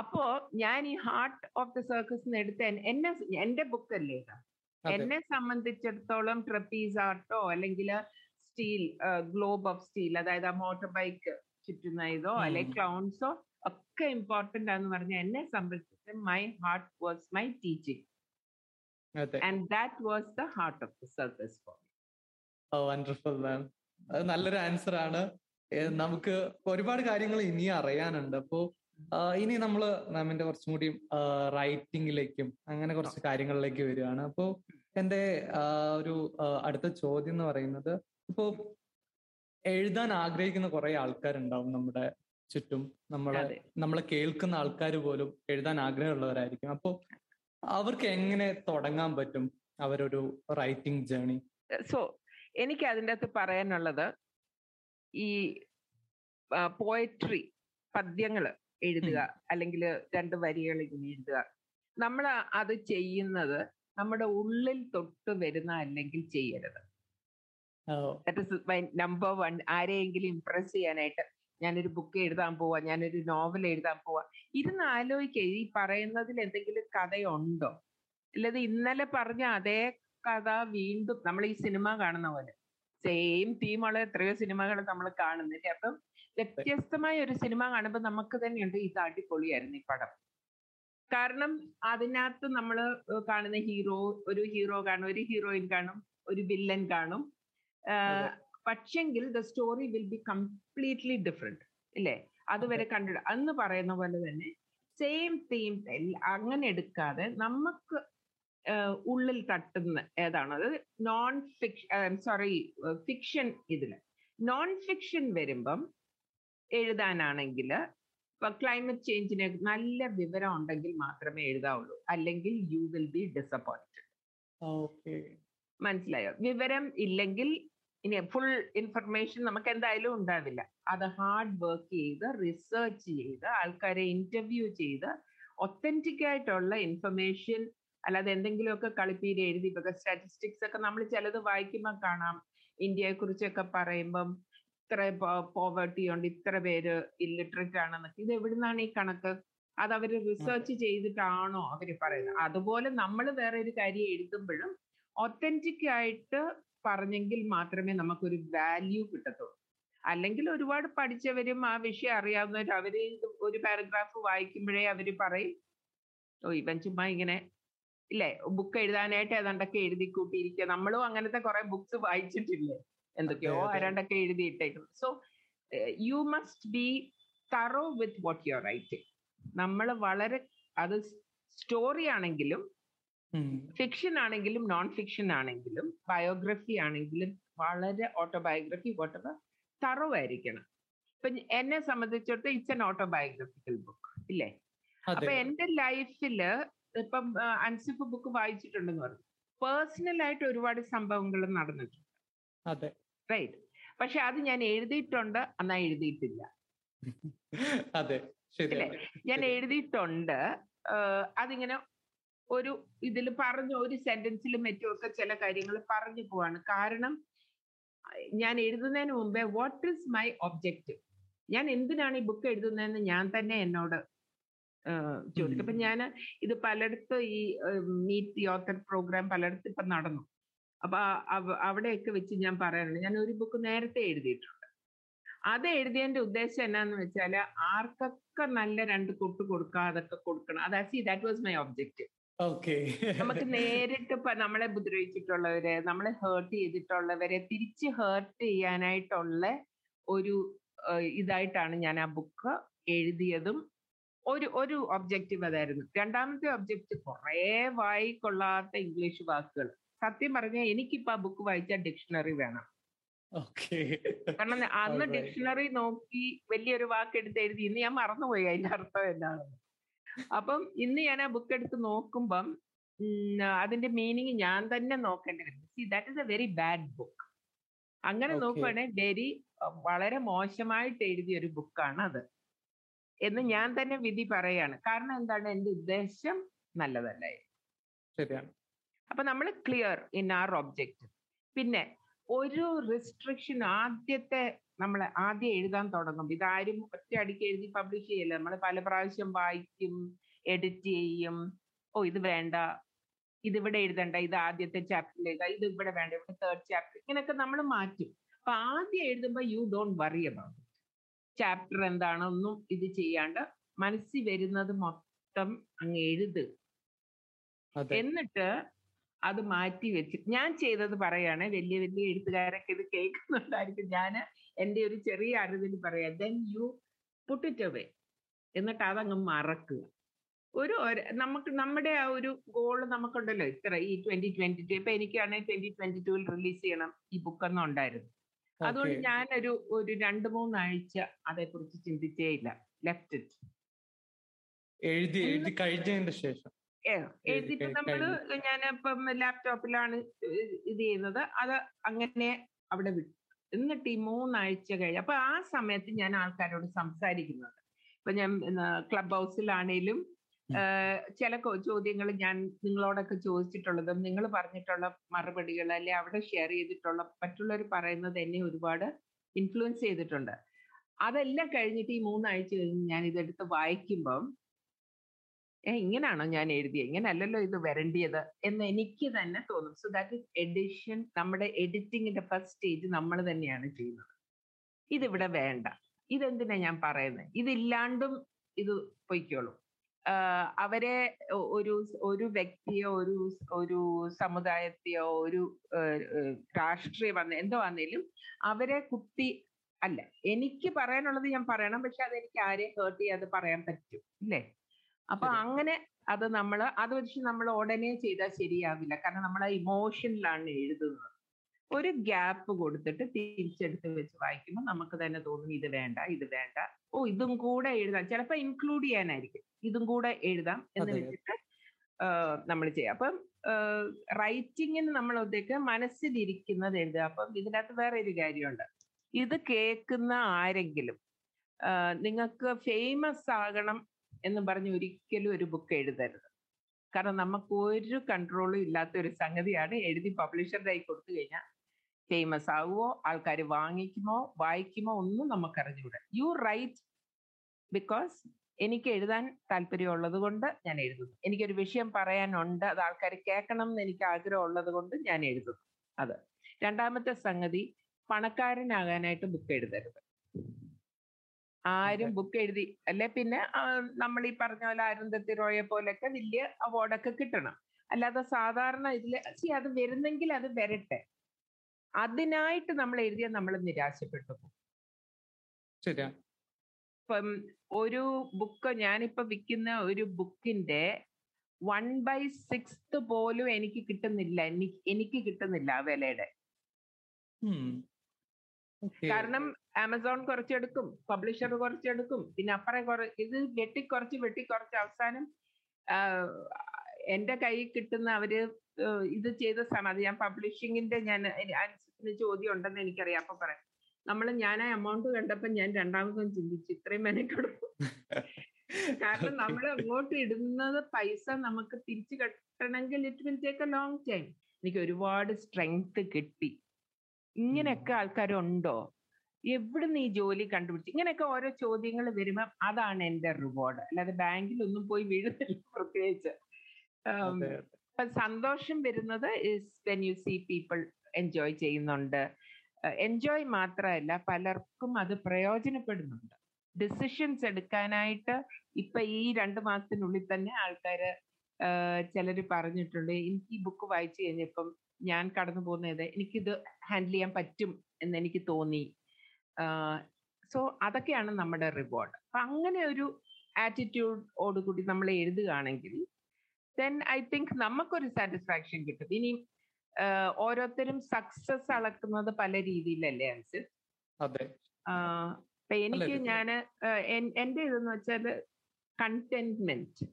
അപ്പോ ഞാൻ ഈ ഹാർട്ട് ഓഫ് ദ സർക്കസ് എടുത്ത് എന്റെ ബുക്കല്ലേ, എന്നെ സംബന്ധിച്ചിടത്തോളം ട്രപ്പീസ് ആർട്ടോ അല്ലെങ്കിൽ സ്റ്റീൽ ഗ്ലോബ് ഓഫ് സ്റ്റീൽ, അതായത് ആ മോട്ടോർ ബൈക്ക് ചുറ്റുന്ന ഇതോ അല്ലെങ്കിൽ ക്ലൗൺസോ ഒക്കെ ഇമ്പോർട്ടന്റ് ആന്ന് പറഞ്ഞ എന്നെ സംബന്ധിച്ച് my heart was my teaching and that was the heart of the circus for me. Oh wonderful ma'am, അത് നല്ലൊരു ആൻസർ ആണ്. നമുക്ക് ഒരുപാട് കാര്യങ്ങൾ ഇനി അറിയാനുണ്ട്. അപ്പോ ഇനി നമ്മള് മാമിന്റെ കുറച്ചും കൂടി റൈറ്റിംഗിലേക്കും അങ്ങനെ കുറച്ച് കാര്യങ്ങളിലേക്ക് വരികയാണ്. അപ്പോ എന്റെ ഒരു അടുത്ത ചോദ്യം എന്ന് പറയുന്നത്, ഇപ്പോ എഴുതാൻ ആഗ്രഹിക്കുന്ന കുറെ ആൾക്കാരുണ്ടാവും നമ്മുടെ ചുറ്റും, നമ്മളെ കേൾക്കുന്ന ആൾക്കാർ പോലും എഴുതാൻ ആഗ്രഹമുള്ളവരായിരിക്കും. അപ്പോ അവർക്ക് എങ്ങനെ തുടങ്ങാൻ പറ്റും അവരൊരു റൈറ്റിംഗ് ജേണി? സോ എനിക്ക് അതിൻ്റെ അകത്ത് പറയാനുള്ളത്, ഈ പോയട്രി, പദ്യങ്ങള് എഴുതുക, അല്ലെങ്കിൽ രണ്ട് വരികൾ ഇങ്ങനെ എഴുതുക. നമ്മൾ അത് ചെയ്യുന്നത് നമ്മുടെ ഉള്ളിൽ തൊട്ട് വരുന്ന അല്ലെങ്കിൽ ചെയ്യരുത്. That is my number one. ആരെയെങ്കിലും ഇംപ്രസ് ചെയ്യാനായിട്ട് ഞാനൊരു ബുക്ക് എഴുതാൻ പോവാ, ഞാനൊരു നോവൽ എഴുതാൻ പോവാ, ഇരുന്ന് ആലോചിക്കുക ഈ പറയുന്നതിൽ എന്തെങ്കിലും കഥയുണ്ടോ, അല്ലാതെ ഇന്നലെ പറഞ്ഞ അതേ കഥ വീണ്ടും. നമ്മൾ ഈ സിനിമ കാണുന്ന പോലെ സെയിം തീമുള്ള എത്രയോ സിനിമകൾ നമ്മൾ കാണുന്നില്ല. അപ്പം വ്യത്യസ്തമായ ഒരു സിനിമ കാണുമ്പോൾ നമുക്ക് തന്നെയുണ്ട് ഇത് അടിപൊളിയായിരുന്നു ഈ പടം. കാരണം അതിനകത്ത് നമ്മൾ കാണുന്ന ഒരു ഹീറോ കാണും, ഒരു ഹീറോയിൻ കാണും, ഒരു വില്ലൻ കാണും. പക്ഷെങ്കിൽ the story will be completely different ഇല്ലേ. അതുവരെ കണ്ടിട്ട് അന്ന് പറയുന്ന പോലെ തന്നെ സെയിം തീം. അങ്ങനെ എടുക്കാതെ നമുക്ക് ഉള്ളിൽ തട്ടുന്ന ഏതാണോ അത് ഫിക്ഷൻ. ഇതിൽ നോൺ ഫിക്ഷൻ വരുമ്പം എഴുതാനാണെങ്കിൽ ഇപ്പം ക്ലൈമറ്റ് ചേഞ്ചിന് നല്ല വിവരം ഉണ്ടെങ്കിൽ മാത്രമേ എഴുതാവുള്ളൂ, അല്ലെങ്കിൽ you will be disappointed. Okay, മനസ്സിലായോ? വിവരം ഇല്ലെങ്കിൽ ഇനി ഫുൾ ഇൻഫർമേഷൻ നമുക്ക് എന്തായാലും ഉണ്ടാവില്ല. അത് ഹാർഡ് വർക്ക് ചെയ്ത് റിസർച്ച് ചെയ്ത് ആൾക്കാരെ ഇന്റർവ്യൂ ചെയ്ത് ഒത്തന്റിക് ആയിട്ടുള്ള ഇൻഫർമേഷൻ, അല്ലാതെ എന്തെങ്കിലുമൊക്കെ കളിപ്പീര് എഴുതി. ഇപ്പം സ്റ്റാറ്റിസ്റ്റിക്സ് ഒക്കെ നമ്മൾ ചിലത് വായിക്കുമ്പോൾ കാണാം, ഇന്ത്യയെ കുറിച്ചൊക്കെ പറയുമ്പം ഇത്ര പോവർട്ടി ഉണ്ട്, ഇത്ര പേര് ഇല്ലിറ്ററേറ്റ് ആണെന്നൊക്കെ. ഇത് എവിടുന്നാണ് ഈ കണക്ക്? അത് അവർ റിസർച്ച് ചെയ്തിട്ടാണോ അവർ പറയുന്നത്? അതുപോലെ നമ്മൾ വേറെ ഒരു കാര്യം എഴുതുമ്പോഴും ഒത്തന്റിക് ആയിട്ട് പറഞ്ഞെങ്കിൽ മാത്രമേ നമുക്കൊരു വാല്യൂ കിട്ടത്തുള്ളൂ. അല്ലെങ്കിൽ ഒരുപാട് പഠിച്ചവരും ആ വിഷയം അറിയാവുന്നവരും അവർ ഒരു പാരഗ്രാഫ് വായിക്കുമ്പോഴേ അവർ പറയും ഓ ഇവൻ ചുമ്മാ ഇങ്ങനെ ഇല്ലേ, ബുക്ക് എഴുതാനായിട്ട് ഏതാണ്ടൊക്കെ എഴുതി കൂട്ടിയിരിക്കുക. നമ്മളും അങ്ങനത്തെ കുറെ ബുക്ക്സ് വായിച്ചിട്ടില്ലേ, എന്തൊക്കെയോ ഏതാണ്ടൊക്കെ എഴുതിയിട്ടേക്കും. So you must be thorough with what you are writing. നമ്മൾ വളരെ, അത് സ്റ്റോറി ആണെങ്കിലും ഫിക്ഷൻ ആണെങ്കിലും നോൺ ഫിക്ഷൻ ആണെങ്കിലും ബയോഗ്രഫി ആണെങ്കിലും വളരെ ഓട്ടോബയോഗ്രഫി വോട്ടവർ തറോ ആയിരിക്കണം. ഇപ്പൊ എന്നെ സംബന്ധിച്ചിടത്തോളം ഇറ്റ്സ് ആൻ ഓട്ടോബയോഗ്രഫിക്കൽ ബുക്ക് ഇല്ലേ. അപ്പൊ എന്റെ ലൈഫില് ഇപ്പം അൻസിഫ് ബുക്ക് വായിച്ചിട്ടുണ്ടെന്ന് പറഞ്ഞു, പേഴ്സണലായിട്ട് ഒരുപാട് സംഭവങ്ങൾ നടന്നിട്ടുണ്ട്. അതെ, റൈറ്റ്. പക്ഷെ അത് ഞാൻ എഴുതിയിട്ടുണ്ട്, എന്നാ എഴുതിയിട്ടില്ല. അതെ, ഞാൻ എഴുതിയിട്ടുണ്ട്. അതിങ്ങനെ ഒരു ഇതിൽ പറഞ്ഞു, ഒരു സെന്റൻസിലും മറ്റുമൊക്കെ ചില കാര്യങ്ങൾ പറഞ്ഞു പോവാണ്. കാരണം ഞാൻ എഴുതുന്നതിന് മുമ്പേ വാട്ട് ഈസ് മൈ ഒബ്ജക്റ്റീവ്, ഞാൻ എന്തിനാണ് ഈ ബുക്ക് എഴുതുന്നതെന്ന് ഞാൻ തന്നെ എന്നോട് ചോദിക്കും. അപ്പൊ ഞാൻ ഇത് പലയിടത്ത് ഈ മീറ്റ് ദി ഓത്തർ പ്രോഗ്രാം പലയിടത്ത് ഇപ്പം നടന്നു. അപ്പൊ അവിടെയൊക്കെ വെച്ച് ഞാൻ പറയാറുണ്ട്, ഞാൻ ഒരു ബുക്ക് നേരത്തെ എഴുതിയിട്ടുണ്ട്. അത് എഴുതിയതിന്റെ ഉദ്ദേശം എന്നാന്ന് വെച്ചാൽ ആർക്കൊക്കെ നല്ല രണ്ട് കൊട്ട് കൊടുക്കാം, അതൊക്കെ കൊടുക്കണം. അത് see that was my objective. Okay, നമുക്ക് നേരിട്ട് നമ്മളെ ഉപദ്രവിച്ചിട്ടുള്ളവരെ, നമ്മളെ ഹേർട്ട് ചെയ്തിട്ടുള്ളവരെ തിരിച്ച് ഹേർട്ട് ചെയ്യാനായിട്ടുള്ള ഒരു ഇതായിട്ടാണ് ഞാൻ ആ ബുക്ക് എഴുതിയതും. ഒരു ഒബ്ജക്റ്റീവ് അതായിരുന്നു. രണ്ടാമത്തെ ഒബ്ജക്റ്റ് കുറേ വായിക്കൊള്ളാത്ത ഇംഗ്ലീഷ് വാക്കുകൾ. സത്യം പറഞ്ഞാൽ എനിക്കിപ്പോൾ ആ ബുക്ക് വായിച്ചാൽ ഡിക്ഷണറി വേണം. കാരണം അന്ന് ഡിക്ഷണറി നോക്കി വലിയൊരു വാക്കെടുത്ത് എഴുതി, ഇന്ന് ഞാൻ മറന്നുപോയി അതിൻ്റെ അർത്ഥം എന്താണെന്ന്. അപ്പം ഇന്ന് ഞാൻ ആ ബുക്ക് എടുത്ത് നോക്കുമ്പം അതിന്റെ മീനിങ് ഞാൻ തന്നെ നോക്കേണ്ടി വരും. See that is a very bad book. അങ്ങനെ നോക്കുകയാണെങ്കിൽ വളരെ മോശമായിട്ട് എഴുതിയ ഒരു ബുക്കാണ് അത് എന്ന് ഞാൻ തന്നെ വിധി പറയാണ്. കാരണം എന്താണ്, എന്റെ ഉദ്ദേശം നല്ലതല്ല. ശരിയാണ്. അപ്പൊ നമ്മൾ ക്ലിയർ ഇൻ ആർ ഒബ്ജക്റ്റ്. പിന്നെ ഒരു റെസ്ട്രിക്ഷൻ ആദ്യം എഴുതാൻ തുടങ്ങും. ഇതാരും ഒറ്റ അടിക്ക് എഴുതി പബ്ലിഷ് ചെയ്യല്ല. നമ്മൾ പല പ്രാവശ്യം വായിക്കും, എഡിറ്റ് ചെയ്യും. ഓ ഇത് വേണ്ട, ഇതിവിടെ എഴുതണ്ട, ഇത് ആദ്യത്തെ ചാപ്റ്ററിൽ എഴുതാ, ഇത് ഇവിടെ വേണ്ട, ഇവിടെ തേർഡ് ചാപ്റ്റർ, ഇങ്ങനെയൊക്കെ നമ്മൾ മാറ്റും. അപ്പൊ ആദ്യം എഴുതുമ്പോൾ you don't worry about chapter എന്താണൊന്നും ഇത് ചെയ്യാണ്ട് മനസ്സിൽ വരുന്നത് മൊത്തം അങ്ങ് എഴുത്. എന്നിട്ട് അത് മാറ്റി വെച്ച് ഞാൻ ചെയ്തത് പറയാണ്, വലിയ വലിയ എഴുത്തുകാരൊക്കെ ഇത് കേൾക്കുന്നുണ്ടായിരിക്കും, ഞാൻ എൻ്റെ ഒരു ചെറിയ അറിവിൽ പറയാം. Then you put it away. എന്നിട്ട് അതങ്ങ് മറക്കുക. നമുക്ക് നമ്മുടെ ആ ഒരു ഗോള് നമുക്കുണ്ടല്ലോ, ഇത്ര ഈ 2022. ഇപ്പൊ എനിക്കാണെങ്കിൽ 2022 റിലീസ് ചെയ്യണം ഈ ബുക്കൊന്നും ഉണ്ടായിരുന്നു. അതുകൊണ്ട് ഞാനൊരു 2-3 ആഴ്ച അതേക്കുറിച്ച് ചിന്തിച്ചേ ഇല്ല. Left it. എഴുതി കഴിഞ്ഞതിന് ശേഷം എഴുതിയിട്ട് നമ്മള് ഞാനിപ്പം ലാപ്ടോപ്പിലാണ് ഇത് ചെയ്യുന്നത്, അത് അങ്ങനെ അവിടെ വിട്ടു. എന്നിട്ട് ഈ 3 ആഴ്ച കഴിഞ്ഞ്, അപ്പൊ ആ സമയത്ത് ഞാൻ ആൾക്കാരോട് സംസാരിക്കുന്നത് ഇപ്പൊ ഞാൻ ക്ലബ് ഹൗസിലാണേലും ചില ചോദ്യങ്ങൾ ഞാൻ നിങ്ങളോടൊക്കെ ചോദിച്ചിട്ടുള്ളതും നിങ്ങൾ പറഞ്ഞിട്ടുള്ള മറുപടികൾ അല്ലെ അവിടെ ഷെയർ ചെയ്തിട്ടുള്ള മറ്റുള്ളവർ പറയുന്നത് എന്നെ ഒരുപാട് ഇൻഫ്ലുവൻസ് ചെയ്തിട്ടുണ്ട്. അതെല്ലാം കഴിഞ്ഞിട്ട് ഈ 3 ആഴ്ച കഴിഞ്ഞ് ഞാൻ ഇതെടുത്ത് വായിക്കുമ്പം ഇങ്ങനാണോ ഞാൻ എഴുതിയത്, ഇങ്ങനല്ലല്ലോ ഇത് വരേണ്ടിയത് എന്ന് എനിക്ക് തന്നെ തോന്നും. So that is edition. നമ്മുടെ എഡിറ്റിങ്ങിന്റെ ഫസ്റ്റ് സ്റ്റേജ് നമ്മൾ തന്നെയാണ് ചെയ്യുന്നത്. ഇതിവിടെ വേണ്ട, ഇതെന്തിനാ ഞാൻ പറയുന്നത്, ഇതില്ലാണ്ടും ഇത് പൊയ്ക്കോളും. അവരെ ഒരു ഒരു വ്യക്തിയോ ഒരു ഒരു സമുദായത്തെയോ ഒരു രാഷ്ട്രീയ എന്തോ ആണെങ്കിലും അവരെ കുത്തി അല്ല, എനിക്ക് പറയാനുള്ളത് ഞാൻ പറയണം, പക്ഷെ അതെനിക്ക് ആരെയും ഹേർട്ട് ചെയ്യാതെ പറയാൻ പറ്റും ഇല്ലേ. അപ്പൊ അങ്ങനെ അത് അത് വെച്ച് നമ്മൾ ഉടനെ ചെയ്താൽ ശരിയാവില്ല, കാരണം നമ്മൾ ആ ഇമോഷനിലാണ് എഴുതുന്നത്. ഒരു ഗ്യാപ്പ് കൊടുത്തിട്ട് തിരിച്ചെടുത്ത് വെച്ച് വായിക്കുമ്പോൾ നമുക്ക് തന്നെ തോന്നും ഇത് വേണ്ട ഇത് വേണ്ട, ഓ ഇതും കൂടെ എഴുതാം, ചിലപ്പോൾ ഇൻക്ലൂഡ് ചെയ്യാനായിരിക്കും, ഇതും കൂടെ എഴുതാം എന്ന് വെച്ചിട്ട് നമ്മൾ ചെയ്യാം. അപ്പം റൈറ്റിങ്ങിന് നമ്മളൊക്കെ മനസ്സിലിരിക്കുന്നത് എഴുതുക. അപ്പം ഇതിനകത്ത് വേറെ ഒരു കാര്യമുണ്ട്, ഇത് കേൾക്കുന്ന ആരെങ്കിലും നിങ്ങൾക്ക് ഫേമസ് ആകണം എന്ന് പറഞ്ഞ് ഒരിക്കലും ഒരു ബുക്ക് എഴുതരുത്. കാരണം നമുക്ക് ഒരു കൺട്രോളും ഇല്ലാത്ത ഒരു സംഗതിയാണ്. എഴുതി പബ്ലിഷറായി കൊടുത്തു കഴിഞ്ഞാൽ ഫേമസ് ആവുമോ, ആൾക്കാർ വാങ്ങിക്കുമോ വായിക്കുമോ ഒന്നും നമുക്കറിഞ്ഞൂടെ. യു റൈറ്റ് ബിക്കോസ് എനിക്ക് എഴുതാൻ താല്പര്യമുള്ളത് കൊണ്ട് ഞാൻ എഴുതുന്നു, എനിക്കൊരു വിഷയം പറയാനുണ്ട്, അത് ആൾക്കാർ കേൾക്കണം എന്ന് എനിക്ക് ആഗ്രഹം ഉള്ളത് കൊണ്ട് ഞാൻ എഴുതുന്നു. അത് രണ്ടാമത്തെ സംഗതി, പണക്കാരനാകാനായിട്ട് ബുക്ക് എഴുതരുത്. ആരും ബുക്ക് എഴുതി അല്ലെ പിന്നെ നമ്മൾ ഈ പറഞ്ഞ പോലെ അരുന്ധത്തി റോയെ പോലെയൊക്കെ വലിയ അവാർഡൊക്കെ കിട്ടണം. അല്ലാതെ സാധാരണ ഇതിൽ അത് വരുന്നെങ്കിൽ അത് വരട്ടെ, അതിനായിട്ട് നമ്മൾ എഴുതിയാൽ നമ്മൾ നിരാശപ്പെട്ടു പോകും. ഇപ്പം ഒരു ബുക്ക് ഞാനിപ്പോ വിൽക്കുന്ന ഒരു ബുക്കിന്റെ 1/6 പോലും എനിക്ക് കിട്ടുന്നില്ല, എനിക്ക് കിട്ടുന്നില്ല ആ വിലയുടെ. കാരണം ആമസോൺ കുറച്ചെടുക്കും, പബ്ലിഷർ കുറച്ചെടുക്കും, പിന്നെ അപ്പുറം ഇത് വെട്ടിക്കുറച്ച് അവസാനം എന്റെ കൈ കിട്ടുന്ന അവര് ഇത് ചെയ്ത സ്ഥാനം. ഞാൻ പബ്ലിഷിങ്ങിന്റെ ചോദ്യം ഉണ്ടെന്ന് എനിക്കറിയാം. അപ്പൊ പറയാം ഞാൻ ആ എമൗണ്ട് കണ്ടപ്പോ ഞാൻ രണ്ടാമതും ചിന്തിച്ചു ഇത്രയും മെനക്കെടുക്കും. കാരണം നമ്മൾ അങ്ങോട്ട് ഇടുന്നത് പൈസ നമുക്ക് തിരിച്ചു കിട്ടണമെങ്കിൽ it will take a long time. എനിക്ക് ഒരുപാട് സ്ട്രെങ്ത് കിട്ടി, ഇങ്ങനെയൊക്കെ ആൾക്കാരുണ്ടോ, എവിടുന്ന് ഈ ജോലി കണ്ടുപിടിച്ചു, ഇങ്ങനെയൊക്കെ ഓരോ ചോദ്യങ്ങൾ വരുമ്പം അതാണ് എന്റെ റിവാർഡ്. അല്ലാതെ ബാങ്കിൽ ഒന്നും പോയി വീഴുന്നില്ല. പ്രത്യേകിച്ച് സന്തോഷം വരുന്നത് is when you see people enjoy ചെയ്യുന്നുണ്ട്. എൻജോയ് മാത്രമല്ല, പലർക്കും അത് പ്രയോജനപ്പെടുന്നുണ്ട്. ഡിസിഷൻസ് എടുക്കാനായിട്ട് ഇപ്പൊ ഈ 2 മാസത്തിനുള്ളിൽ തന്നെ ആൾക്കാര് ചിലര് പറഞ്ഞിട്ടുണ്ട് എനിക്ക് ഈ ബുക്ക് വായിച്ചു കഴിഞ്ഞപ്പം ഞാൻ കടന്നു പോകുന്നത് എനിക്കിത് ഹാൻഡിൽ ചെയ്യാൻ പറ്റും എന്ന് എനിക്ക് തോന്നി. സോ അതൊക്കെയാണ് നമ്മുടെ റിവാർഡ്. അപ്പൊ അങ്ങനെ ഒരു ആറ്റിറ്റ്യൂഡോടുകൂടി നമ്മൾ എഴുതുകയാണെങ്കിൽ ദെൻ ഐ തിങ്ക് നമുക്കൊരു സാറ്റിസ്ഫാക്ഷൻ കിട്ടും. ഇനി ഓരോരുത്തരും സക്സസ് അളക്കുന്നത് പല രീതിയിലല്ലേ അനുസരിച്ച്. അപ്പൊ എന്റെ ഇതെന്ന് വെച്ചാൽ കണ്ടെന്റ്മെന്റ്,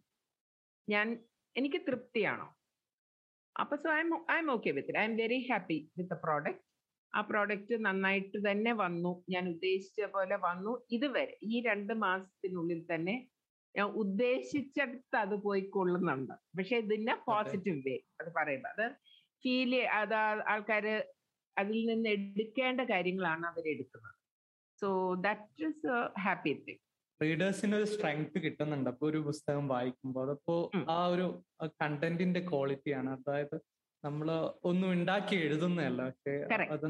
എനിക്ക് തൃപ്തിയാണോ, അപ്പൊ so I M okay with it, I M very happy with the product. ആ പ്രോഡക്റ്റ് നന്നായിട്ട് തന്നെ വന്നു, ഞാൻ ഉദ്ദേശിച്ച പോലെ വന്നു. ഇതുവരെ ഈ 2 മാസത്തിനുള്ളിൽ തന്നെ ഞാൻ ഉദ്ദേശിച്ചടുത്ത് അത് പോയിക്കൊള്ളുന്നുണ്ട്. പക്ഷെ ഇതിന് പോസിറ്റീവ് വേ അത് പറയുമ്പോൾ അത് ഫീൽ അത് ആൾക്കാര് അതിൽ നിന്ന് എടുക്കേണ്ട കാര്യങ്ങളാണ് അവരെടുക്കുന്നത്. So that is a happy thing. റീഡേഴ്സിന് ഒരു സ്ട്രെങ്ത് കിട്ടുന്നുണ്ട് അപ്പൊ ഒരു പുസ്തകം വായിക്കുമ്പോൾ. അതപ്പോ ആ ഒരു കണ്ടന്റിന്റെ ക്വാളിറ്റിയാണ്, അതായത് നമ്മള് ഒന്നും ഉണ്ടാക്കി എഴുതുന്നതല്ല, പക്ഷെ അത്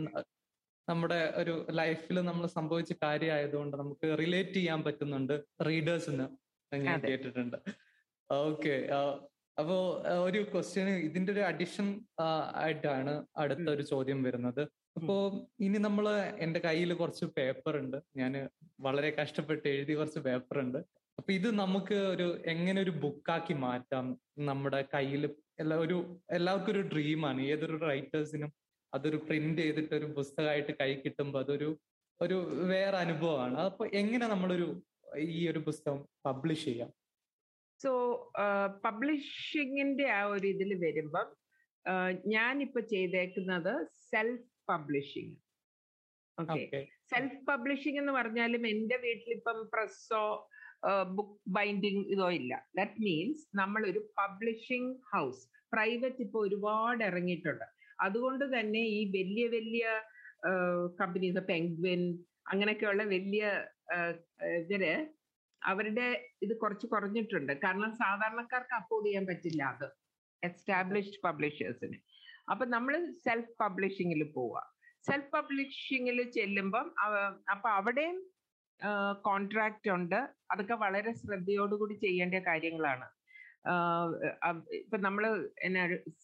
നമ്മുടെ ഒരു ലൈഫിൽ നമ്മൾ സംഭവിച്ച കാര്യമായതുകൊണ്ട് നമുക്ക് റിലേറ്റ് ചെയ്യാൻ പറ്റുന്നുണ്ട് റീഡേഴ്സിന്, ഞാൻ കേട്ടിട്ടുണ്ട്. ഓക്കെ, അപ്പോ ഒരു ക്വസ്റ്റ്യൻ, ഇതിന്റെ ഒരു അഡിഷൻ ആയിട്ടാണ് അടുത്ത ഒരു ചോദ്യം വരുന്നത്. അപ്പോ ഇനി നമ്മള് എന്റെ കയ്യിൽ കുറച്ച് പേപ്പർ ഉണ്ട്, ഞാൻ വളരെ കഷ്ടപ്പെട്ട് എഴുതി കുറച്ച് പേപ്പർ ഉണ്ട്. അപ്പൊ ഇത് നമുക്ക് ഒരു എങ്ങനെ ഒരു ബുക്കാക്കി മാറ്റാം നമ്മുടെ കയ്യിൽ? എല്ലാവർക്കും ഒരു ഡ്രീമാണ്, ഏതൊരു റൈറ്റേഴ്സിനും അതൊരു പ്രിന്റ് ചെയ്തിട്ട് ഒരു പുസ്തകമായിട്ട് കൈ കിട്ടുമ്പോൾ അതൊരു ഒരു വേറെ അനുഭവമാണ്. അപ്പൊ എങ്ങനെ നമ്മളൊരു ഈ ഒരു പുസ്തകം പബ്ലിഷ് ചെയ്യാം? സോ പബ്ലിഷിങ്ങിന്റെ ആ ഒരു ഇതിൽ വരുമ്പം ഞാനിപ്പോ ചെയ്തേക്കുന്നത് self publishing. Okay, self publishing എന്ന് പറഞ്ഞാലും എന്റെ വീട്ടിലിപ്പം പ്രസ്സോ ബുക്ക് ബൈൻഡിങ് ഇതോ ഇല്ല. ദാറ്റ് മീൻസ് നമ്മളൊരു പബ്ലിഷിംഗ് ഹൗസ്, പ്രൈവറ്റ് ഇപ്പോൾ ഒരുപാട് ഇറങ്ങിയിട്ടുണ്ട്. അതുകൊണ്ട് തന്നെ ഈ വലിയ വലിയ കമ്പനീസ്, പെൻഗ്വിൻ അങ്ങനെയൊക്കെയുള്ള വലിയ ഇവര് അവരുടെ ഇത് കുറച്ച് കുറഞ്ഞിട്ടുണ്ട്. കാരണം സാധാരണക്കാർക്ക് അഫോർഡ് ചെയ്യാൻ പറ്റില്ല അത്, എസ്റ്റാബ്ലിഷ്ഡ് പബ്ലിഷേഴ്സിന്. അപ്പൊ നമ്മൾ സെൽഫ് പബ്ലിഷിങ്ങിൽ പോവുക. സെൽഫ് പബ്ലിഷിങ്ങിൽ ചെല്ലുമ്പം അപ്പൊ അവിടെയും കോൺട്രാക്റ്റ് ഉണ്ട്. അതൊക്കെ വളരെ ശ്രദ്ധയോടുകൂടി ചെയ്യേണ്ട കാര്യങ്ങളാണ്. ഇപ്പൊ നമ്മള് എന്നാ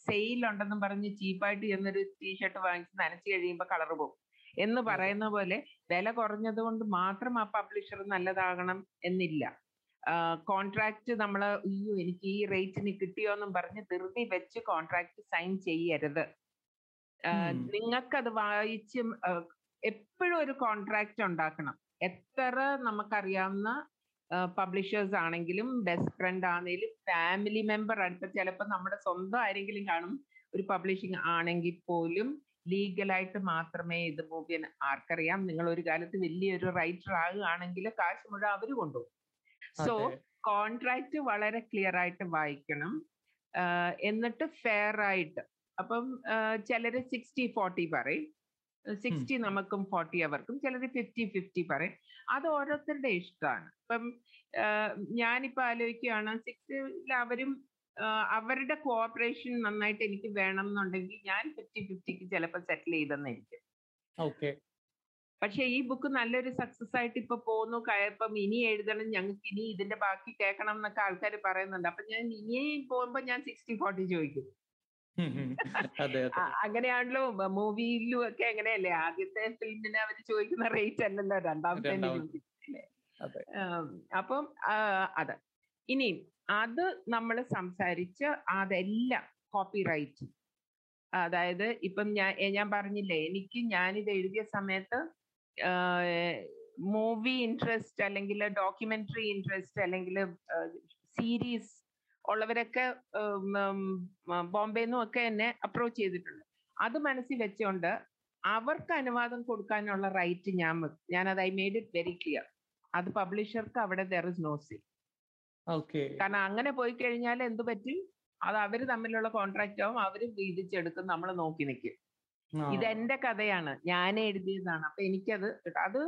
സെയിൽ ഉണ്ടെന്നും പറഞ്ഞ് ചീപ്പായിട്ട് എന്നൊരു ടീഷർട്ട് വാങ്ങിച്ച് നനച്ചു കഴിയുമ്പോൾ കളർ പോകും എന്ന് പറയുന്ന പോലെ, വില കുറഞ്ഞത് കൊണ്ട് മാത്രം ആ പബ്ലിഷർ നല്ലതാകണം എന്നില്ല. കോൺട്രാക്ട് നമ്മൾ അയ്യോ എനിക്ക് ഈ റേറ്റിന് കിട്ടിയോന്നും പറഞ്ഞ് ധൃതി വെച്ച് കോൺട്രാക്ട് സൈൻ ചെയ്യരുത്. നിങ്ങൾക്കത് വായിച്ച് എപ്പോഴും ഒരു കോൺട്രാക്ട് ഉണ്ടാക്കണം. എത്ര നമുക്കറിയാവുന്ന പബ്ലിഷേഴ്സ് ആണെങ്കിലും, ബെസ്റ്റ് ഫ്രണ്ട് ആണെങ്കിലും, ഫാമിലി മെമ്പർ, അടുത്ത ചിലപ്പോൾ നമ്മുടെ സ്വന്തം ആരെങ്കിലും കാണും ഒരു പബ്ലിഷിംഗ് ആണെങ്കിൽ പോലും, ലീഗലായിട്ട് മാത്രമേ ഇത് മൂവ്യൻ ആർക്കറിയാം. നിങ്ങൾ ഒരു കാലത്ത് വലിയൊരു റൈറ്റർ ആകുകയാണെങ്കിൽ കാശ് മുഴുവൻ അവർ കൊണ്ടുപോകും. സോ കോൺട്രാക്ട് വളരെ ക്ലിയർ ആയിട്ട് വായിക്കണം, എന്നിട്ട് ഫെയർ ആയിട്ട്. അപ്പം ചിലര് 60-40 പറയും, 60 നമുക്കും 40 അവർക്കും, ചിലര് 50-50 പറയും. അത് ഓരോരുത്തരുടെ ഇഷ്ടമാണ്. ഇപ്പം ഞാനിപ്പോൾ ആലോചിക്കുകയാണ് 60 അവരും അവരുടെ കോഓപ്പറേഷൻ നന്നായിട്ട് എനിക്ക് വേണം എന്നുണ്ടെങ്കിൽ ഞാൻ 50-50 ചിലപ്പോൾ സെറ്റിൽ ചെയ്തെന്നായിരിക്കും. ഓക്കെ, പക്ഷെ ഈ ബുക്ക് നല്ലൊരു സക്സസ് ആയിട്ട് ഇപ്പൊ പോകുന്നു. ഇപ്പം ഇനി എഴുതണം, ഞങ്ങൾക്ക് ഇനി ഇതിന്റെ ബാക്കി കേൾക്കണം എന്നൊക്കെ ആൾക്കാർ പറയുന്നുണ്ട്. അപ്പൊ ഞാൻ ഇനിയും പോകുമ്പോ ഞാൻ 60-40 ചോദിക്കും. അങ്ങനെയാണല്ലോ മൂവിയിലും ഒക്കെ, അങ്ങനെയല്ലേ? ആദ്യത്തെ ഫിലിമിന് അവര് ചോദിക്കുന്ന റേറ്റ് അല്ലല്ലോ രണ്ടാമത്തെ. അപ്പം അത് ഇനി അത് നമ്മൾ സംസാരിച്ച് അതെല്ലാം കോപ്പിറൈറ്റ്. അതായത് ഇപ്പം ഞാൻ പറഞ്ഞില്ലേ, എനിക്ക് ഞാനിത് എഴുതിയ സമയത്ത് മൂവി ഇൻട്രസ്റ്റ് അല്ലെങ്കിൽ ഡോക്യുമെന്ററി ഇൻട്രസ്റ്റ് അല്ലെങ്കിൽ സീരീസ് ഉള്ളവരൊക്കെ ബോംബെന്നും ഒക്കെ എന്നെ അപ്രോച്ച് ചെയ്തിട്ടുണ്ട്. അത് മനസ്സിൽ വെച്ചുകൊണ്ട് അവർക്ക് അനുവാദം കൊടുക്കാനുള്ള റൈറ്റ് ഞാനത് I made it very clear. അത് പബ്ലിഷർക്ക് അവിടെ ദെർ ഇസ് നോ സേ. കാരണം അങ്ങനെ പോയി കഴിഞ്ഞാൽ എന്ത് പറ്റും? അത് അവര് തമ്മിലുള്ള കോൺട്രാക്റ്റ് ആവും, അവര് വീതിച്ചെടുക്കും, നമ്മൾ നോക്കി നിൽക്കും. ഇതെന്റെ കഥയാണ്, ഞാൻ എഴുതിയതാണ്. അപ്പൊ എനിക്കത് അത്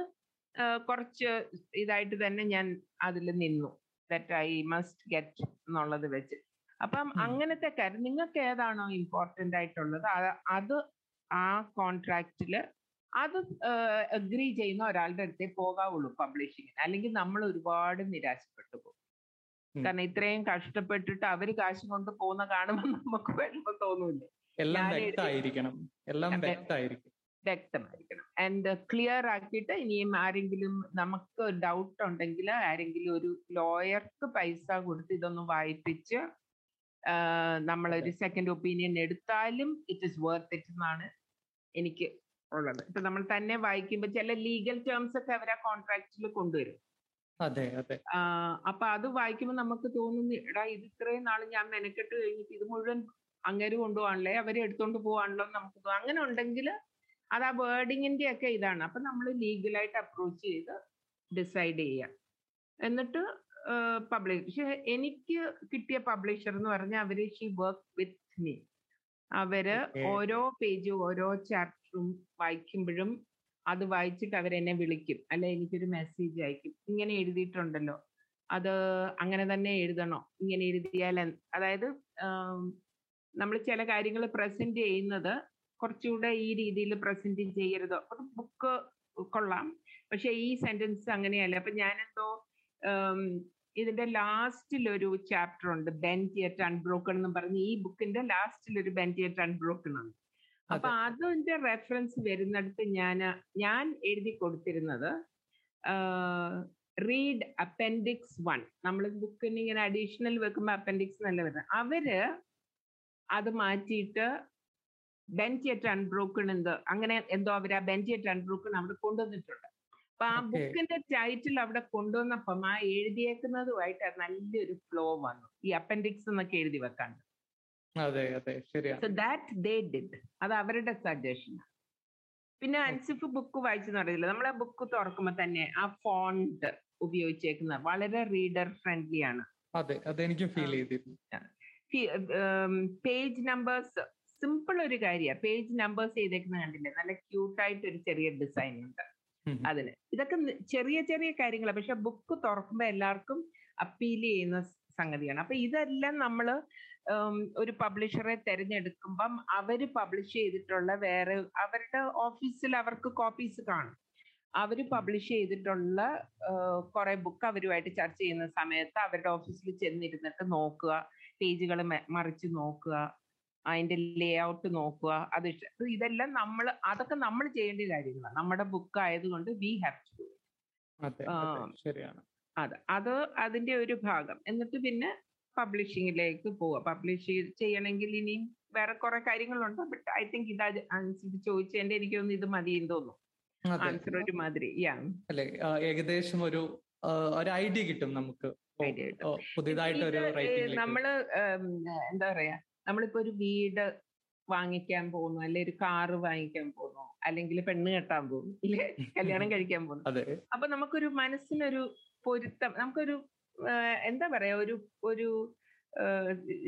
കുറച്ച് ഇതായിട്ട് തന്നെ ഞാൻ അതിൽ നിന്നു. ദാറ്റ് ഐ മസ്റ്റ് ഗെറ്റ് എന്നുള്ളത് വെച്ച്. അപ്പം അങ്ങനത്തെ കാര്യം നിങ്ങൾക്ക് ഏതാണോ ഇമ്പോർട്ടൻ്റ് ആയിട്ടുള്ളത് അത് ആ കോൺട്രാക്റ്റില് അത് അഗ്രി ചെയ്യുന്ന ഒരാളുടെ അടുത്തേ പോകാവുള്ളൂ പബ്ലിഷിങ്ങിന്. അല്ലെങ്കിൽ നമ്മൾ ഒരുപാട് നിരാശപ്പെട്ടു പോകും. കാരണം ഇത്രയും കഷ്ടപ്പെട്ടിട്ട് അവര് കാശ് കൊണ്ട് പോകുന്ന കാണുമ്പോൾ നമുക്ക് വേണമെന്ന് തോന്നൂല്ലേ? വ്യക്തമായിരിക്കണം ആൻഡ് ക്ലിയർ ആക്കിയിട്ട്. ഇനിയും ആരെങ്കിലും നമുക്ക് ഡൗട്ട് ഉണ്ടെങ്കിൽ ആരെങ്കിലും ഒരു ലോയർക്ക് പൈസ കൊടുത്ത് ഇതൊന്ന് വായിപ്പിച്ച് നമ്മളൊരു സെക്കൻഡ് ഒപ്പീനിയൻ എടുത്താലും ഇറ്റ് ഇസ് വർത്ത് ഇറ്റ് എന്നാണ് എനിക്ക് ഉള്ളത്. ഇപ്പൊ നമ്മൾ തന്നെ വായിക്കുമ്പോൾ ചില ലീഗൽ ടേംസ് ഒക്കെ അവർ ആ കോൺട്രാക്റ്റിൽ കൊണ്ടുവരും. അപ്പൊ അത് വായിക്കുമ്പോൾ നമുക്ക് തോന്നുന്നു, എടാ ഇത് ഇത്രയും നാള് ഞാൻ മെനക്കെട്ട് കഴിഞ്ഞിട്ട് ഇത് മുഴുവൻ അങ്ങേര് കൊണ്ടുപോകാണല്ലേ, അവരെ എടുത്തോണ്ട് പോവാണല്ലോ നമുക്ക്. അങ്ങനെ ഉണ്ടെങ്കിൽ അത് ആ വേർഡിങ്ങിന്റെ ഒക്കെ ഇതാണ്. അപ്പൊ നമ്മൾ ലീഗലായിട്ട് അപ്രോച്ച് ചെയ്ത് ഡിസൈഡ് ചെയ്യാം. എന്നിട്ട് പബ്ലിഷ് എനിക്ക് കിട്ടിയ പബ്ലിഷർ എന്ന് പറഞ്ഞാൽ അവര് ഷീ വർക്ക് വിത്ത് മീ. അവര് ഓരോ പേജും ഓരോ ചാപ്റ്ററും വായിക്കുമ്പോഴും അത് വായിച്ചിട്ട് അവരെന്നെ വിളിക്കും, അല്ലെ എനിക്കൊരു മെസ്സേജ് അയക്കും, ഇങ്ങനെ എഴുതിയിട്ടുണ്ടല്ലോ, അത് അങ്ങനെ തന്നെ എഴുതണോ, ഇങ്ങനെ എഴുതിയാൽ. അതായത് നമ്മൾ ചില കാര്യങ്ങൾ പ്രസന്റ് ചെയ്യുന്നത് കുറച്ചുകൂടെ ഈ രീതിയിൽ പ്രസന്റ് ചെയ്യരുതോ, ഒരു ബുക്ക് കൊള്ളാം പക്ഷെ ഈ സെന്റൻസ് അങ്ങനെയല്ല. അപ്പൊ ഞാനെന്തോ ഇതിന്റെ ലാസ്റ്റിലൊരു ചാപ്റ്റർ ഉണ്ട്, ബെന്റ് യെറ്റ് അൺബ്രോക്കൺ എന്ന് പറഞ്ഞ്. ഈ ബുക്കിന്റെ ലാസ്റ്റിലൊരു ബെന്റ് യെറ്റ് അൺബ്രോക്കൺ ആണ്. അപ്പൊ അതിന്റെ റെഫറൻസ് വരുന്നിടത്ത് ഞാൻ എഴുതി കൊടുത്തിരുന്നത് റീഡ് അപ്പൻഡിക്സ് 1. നമ്മൾ ബുക്കിന് ഇങ്ങനെ അഡീഷണൽ വെക്കുമ്പോൾ അപ്പൻഡിക്സ് എന്നല്ല വരുന്നത്. അവര് അത് മാറ്റിയിട്ട് ബെന്റ് യെറ്റ് അൺബ്രോക്കൺ എന്ത് അങ്ങനെ എന്തോ അവർ ആ ബെന്റ് യെറ്റ് അൺബ്രോക്കൺ അവിടെ കൊണ്ടുവന്നിട്ടുണ്ട്. അപ്പൊ ആ ബുക്കിന്റെ ടൈറ്റിൽ അവിടെ കൊണ്ടുവന്നപ്പം ആ എഴുതിയേക്കുന്നതുമായിട്ട് നല്ലൊരു ഫ്ലോ വന്നു, ഈ അപ്പൻഡിക്സ് എന്നൊക്കെ എഴുതി വെക്കാണ്ട്. So that they did. അത് അവരുടെ സജഷൻ. പിന്നെ അൻസിഫ് ബുക്ക് വായിച്ചു നടക്കില്ല. നമ്മളെ ബുക്ക് തുറക്കുമ്പോ തന്നെ ആ ഫോണ്ട് ഉപയോഗിച്ചേക്കുന്ന വളരെ റീഡർ ഫ്രണ്ട്ലി ആണ്. അതെ, അതെനിക്കും ഫീൽ ചെയ്തിരുന്നു. പേജ് നമ്പേഴ്സ് സിമ്പിൾ ഒരു കാര്യമാണ്. പേജ് നമ്പേഴ്സ് ചെയ്തേക്കുന്ന കണ്ടില്ലേ, നല്ല ക്യൂട്ടായിട്ട് ഒരു ചെറിയ ഡിസൈൻ ഉണ്ട് അതിന്. ഇതൊക്കെ ചെറിയ ചെറിയ കാര്യങ്ങളാണ്, പക്ഷെ ബുക്ക് തുറക്കുമ്പോ എല്ലാവർക്കും അപ്പീൽ ചെയ്യുന്ന സംഗതിയാണ്. അപ്പൊ ഇതെല്ലാം നമ്മള് ഒരു പബ്ലിഷറെ തിരഞ്ഞെടുക്കുമ്പം അവര് പബ്ലിഷ് ചെയ്തിട്ടുള്ള വേറെ അവരുടെ ഓഫീസിൽ അവർക്ക് കോപ്പീസ് കാണും. അവര് പബ്ലിഷ് ചെയ്തിട്ടുള്ള കുറെ ബുക്ക് അവരുമായിട്ട് ചർച്ച ചെയ്യുന്ന സമയത്ത് അവരുടെ ഓഫീസിൽ ചെന്നിരുന്നിട്ട് നോക്കുക, പേജുകൾ മറിച്ച് നോക്കുക, അതിന്റെ ലേ ഔട്ട് നോക്കുക. അത് ഇതെല്ലാം നമ്മൾ, അതൊക്കെ നമ്മൾ ചെയ്യേണ്ട കാര്യങ്ങളാണ്. നമ്മുടെ ബുക്ക് ആയതുകൊണ്ട് we have to do it. അത് അതിന്റെ ഒരു ഭാഗം. എന്നിട്ട് പിന്നെ പബ്ലിഷിങ്ങിലേക്ക് പോവുക. പബ്ലിഷ് ചെയ്യണമെങ്കിൽ ഇനിയും വേറെ കുറെ കാര്യങ്ങളുണ്ട്. ബട്ട് ഐ തിങ്ക് ഇത് അനുസരിച്ച് ചോദിച്ചതിന്റെ എനിക്കൊന്നും ഇത് മതിയെന്ന് തോന്നുന്നു. ആൻസർ ഒരു മാതിരി അല്ലെ, ഏകദേശം ഒരു ഐഡിയ കിട്ടും നമുക്ക്. നമ്മള് എന്താ പറയാ, നമ്മളിപ്പോ ഒരു വീട് വാങ്ങിക്കാൻ പോകുന്നു, അല്ലെ ഒരു കാറ് വാങ്ങിക്കാൻ പോകുന്നു, അല്ലെങ്കിൽ പെണ്ണ് കെട്ടാൻ പോകുന്നു, ഇല്ലേ കല്യാണം കഴിക്കാൻ പോകുന്നു. അപ്പൊ നമുക്കൊരു മനസ്സിനൊരു പൊരുത്തം, നമുക്കൊരു എന്താ പറയാ, ഒരു ഒരു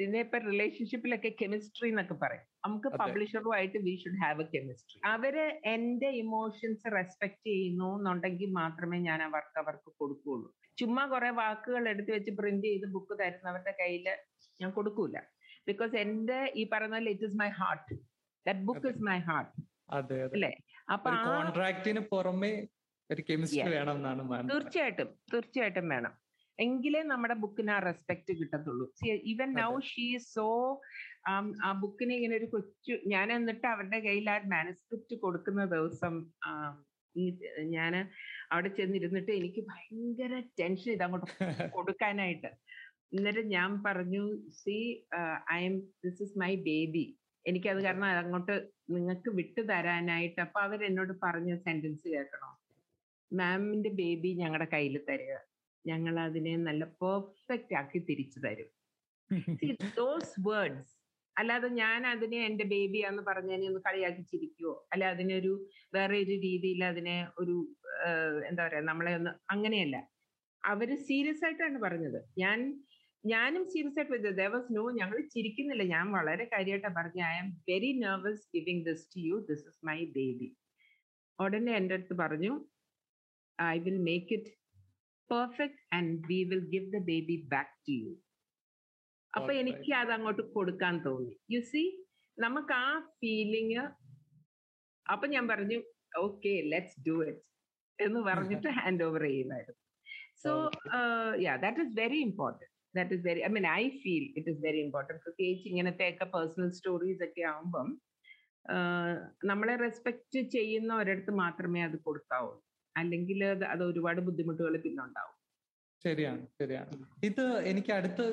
ഇതിപ്പോ റിലേഷൻഷിപ്പിലൊക്കെ കെമിസ്ട്രി എന്നൊക്കെ പറയും. നമുക്ക് പബ്ലിഷറുമായിട്ട് we should have a chemistry. അവര് എന്റെ ഇമോഷൻസ് റെസ്പെക്ട് ചെയ്യുന്നു എന്നുണ്ടെങ്കിൽ മാത്രമേ ഞാൻ അവർക്ക് കൊടുക്കുകയുള്ളൂ. ചുമ്മാ കുറെ വാക്കുകൾ എടുത്തു വെച്ച് പ്രിന്റ് ചെയ്ത് ബുക്ക് തരുന്നവരുടെ കയ്യിൽ ഞാൻ കൊടുക്കൂല. ബിക്കോസ് എന്റെ ഈ പറയുന്ന it is my heart, that book is my heart അല്ലേ. അപ്പൊ കോൺട്രാക്റ്റിന് പുറമേ ഒരു കെമിസ്ട്രി വേണം. തീർച്ചയായിട്ടും തീർച്ചയായിട്ടും വേണം, എങ്കിലേ നമ്മുടെ ബുക്കിന് ആ റെസ്പെക്ട് കിട്ടത്തുള്ളൂ. Even now she is so ആ ബുക്കിന് ഇങ്ങനെ ഒരു കൊച്ചു, ഞാൻ എന്നിട്ട് അവരുടെ കയ്യിൽ ആ മാനസ്ക്രിപ്റ്റ് കൊടുക്കുന്ന ദിവസം ഞാൻ അവിടെ ചെന്നിരുന്നിട്ട് എനിക്ക് ഭയങ്കര ടെൻഷൻ ഇതങ്ങോട്ട് കൊടുക്കാനായിട്ട്. എന്നിട്ട് ഞാൻ പറഞ്ഞു, see this is my baby, എനിക്കത് കാരണം അതങ്ങോട്ട് നിങ്ങൾക്ക് വിട്ടു തരാനായിട്ട്. അപ്പൊ അവരെന്നോട് പറഞ്ഞ സെന്റൻസ് കേൾക്കണോ, മാമിന്റെ ബേബി ഞങ്ങളുടെ കയ്യിൽ തരിക, ഞങ്ങൾ അതിനെ നല്ല പെർഫെക്റ്റ് ആക്കി തിരിച്ചു തരും. Those words. അല്ലാതെ ഞാൻ അതിനെ എന്റെ ബേബിയാന്ന് പറഞ്ഞതിനെ ഒന്ന് കളിയാക്കി ചിരിക്കുവോ, അല്ലെ അതിനൊരു വേറെ ഒരു രീതിയിൽ അതിനെ ഒരു എന്താ പറയാ, നമ്മളെ ഒന്ന് അങ്ങനെയല്ല. അവര് സീരിയസ് ആയിട്ടാണ് പറഞ്ഞത്. ഞാനും സീരിയസ് ആയിട്ട് പറഞ്ഞത്. ദെയർ വാസ് നോ, ഞങ്ങൾ ചിരിക്കുന്നില്ല, ഞാൻ വളരെ കാര്യമായിട്ടാണ് പറഞ്ഞത്. I am very nervous giving this to you, this is my baby. ഉടനെ എൻ്റെ അടുത്ത് പറഞ്ഞു, I will make it perfect and we will give the baby back to you. അപ്പോൾ എനിക്ക് അത് അങ്ങോട്ട് കൊടുക്കാൻ തോന്നി. യു സി, നമുക്ക് ആ ഫീലിങ്. അപ്പൊ ഞാൻ പറഞ്ഞു, ഓക്കെ ലെറ്റ്സ് ഡു ഇറ്റ് എന്ന് പറഞ്ഞിട്ട് ഹാൻഡ് ഓവർ ചെയ്യുമായിരുന്നു. So yeah, that is very important. That is very, I mean I feel it is very important. പ്രത്യേകിച്ച് ഇങ്ങനത്തെയൊക്കെ പേഴ്സണൽ സ്റ്റോറീസ് ഒക്കെ ആവുമ്പം നമ്മളെ റെസ്പെക്ട് ചെയ്യുന്ന ഒരിടത്ത് മാത്രമേ അത് കൊടുക്കാവുള്ളൂ. അല്ലെങ്കിൽ അത് ഒരുപാട് ബുദ്ധിമുട്ടുകൾ പിന്നെ ഉണ്ടാവും. ശരിയാണ് ശരിയാണ്. ഇത് എനിക്ക് അടുത്ത്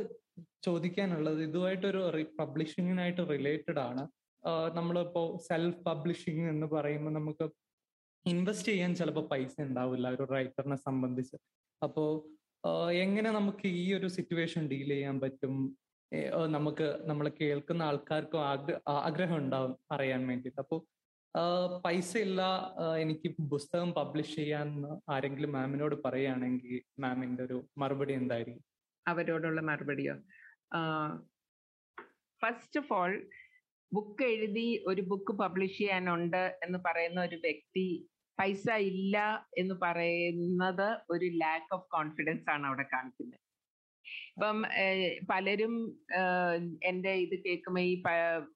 ചോദിക്കാനുള്ളത് ഇതുമായിട്ടൊരു പബ്ലിഷിങ്ങിനായിട്ട് റിലേറ്റഡ് ആണ്. നമ്മളിപ്പോ സെൽഫ് പബ്ലിഷിങ് എന്ന് പറയുമ്പോൾ നമുക്ക് ഇൻവെസ്റ്റ് ചെയ്യാൻ ചിലപ്പോൾ പൈസ ഉണ്ടാവില്ല ഒരു റൈറ്ററിനെ സംബന്ധിച്ച്. അപ്പോ എങ്ങനെ നമുക്ക് ഈ ഒരു സിറ്റുവേഷൻ ഡീൽ ചെയ്യാൻ പറ്റും? നമുക്ക് നമ്മളെ കേൾക്കുന്ന ആൾക്കാർക്കും ആഗ്രഹം ഉണ്ടാവും അറിയാൻ വേണ്ടിയിട്ട്. അപ്പോൾ പൈസ ഇല്ല, എനിക്ക് പുസ്തകം പബ്ലിഷ് ചെയ്യാന്ന് ആരെങ്കിലും മാമിനോട് പറയുകയാണെങ്കിൽ മാമിന്റെ ഒരു മറുപടി എന്തായിരിക്കും? അവരോടുള്ള മറുപടിയോ? ഫസ്റ്റ് ഓഫ് ഓൾ, ബുക്ക് എഴുതി ഒരു ബുക്ക് പബ്ലിഷ് ചെയ്യാനുണ്ട് എന്ന് പറയുന്ന ഒരു വ്യക്തി പൈസ ഇല്ല എന്ന് പറയുന്നത് ഒരു ലാക്ക് ഓഫ് കോൺഫിഡൻസ് ആണ് അവിടെ കാണിക്കുന്നത്. ഇപ്പം പലരും എൻ്റെ ഇത് കേൾക്കുമ്പോൾ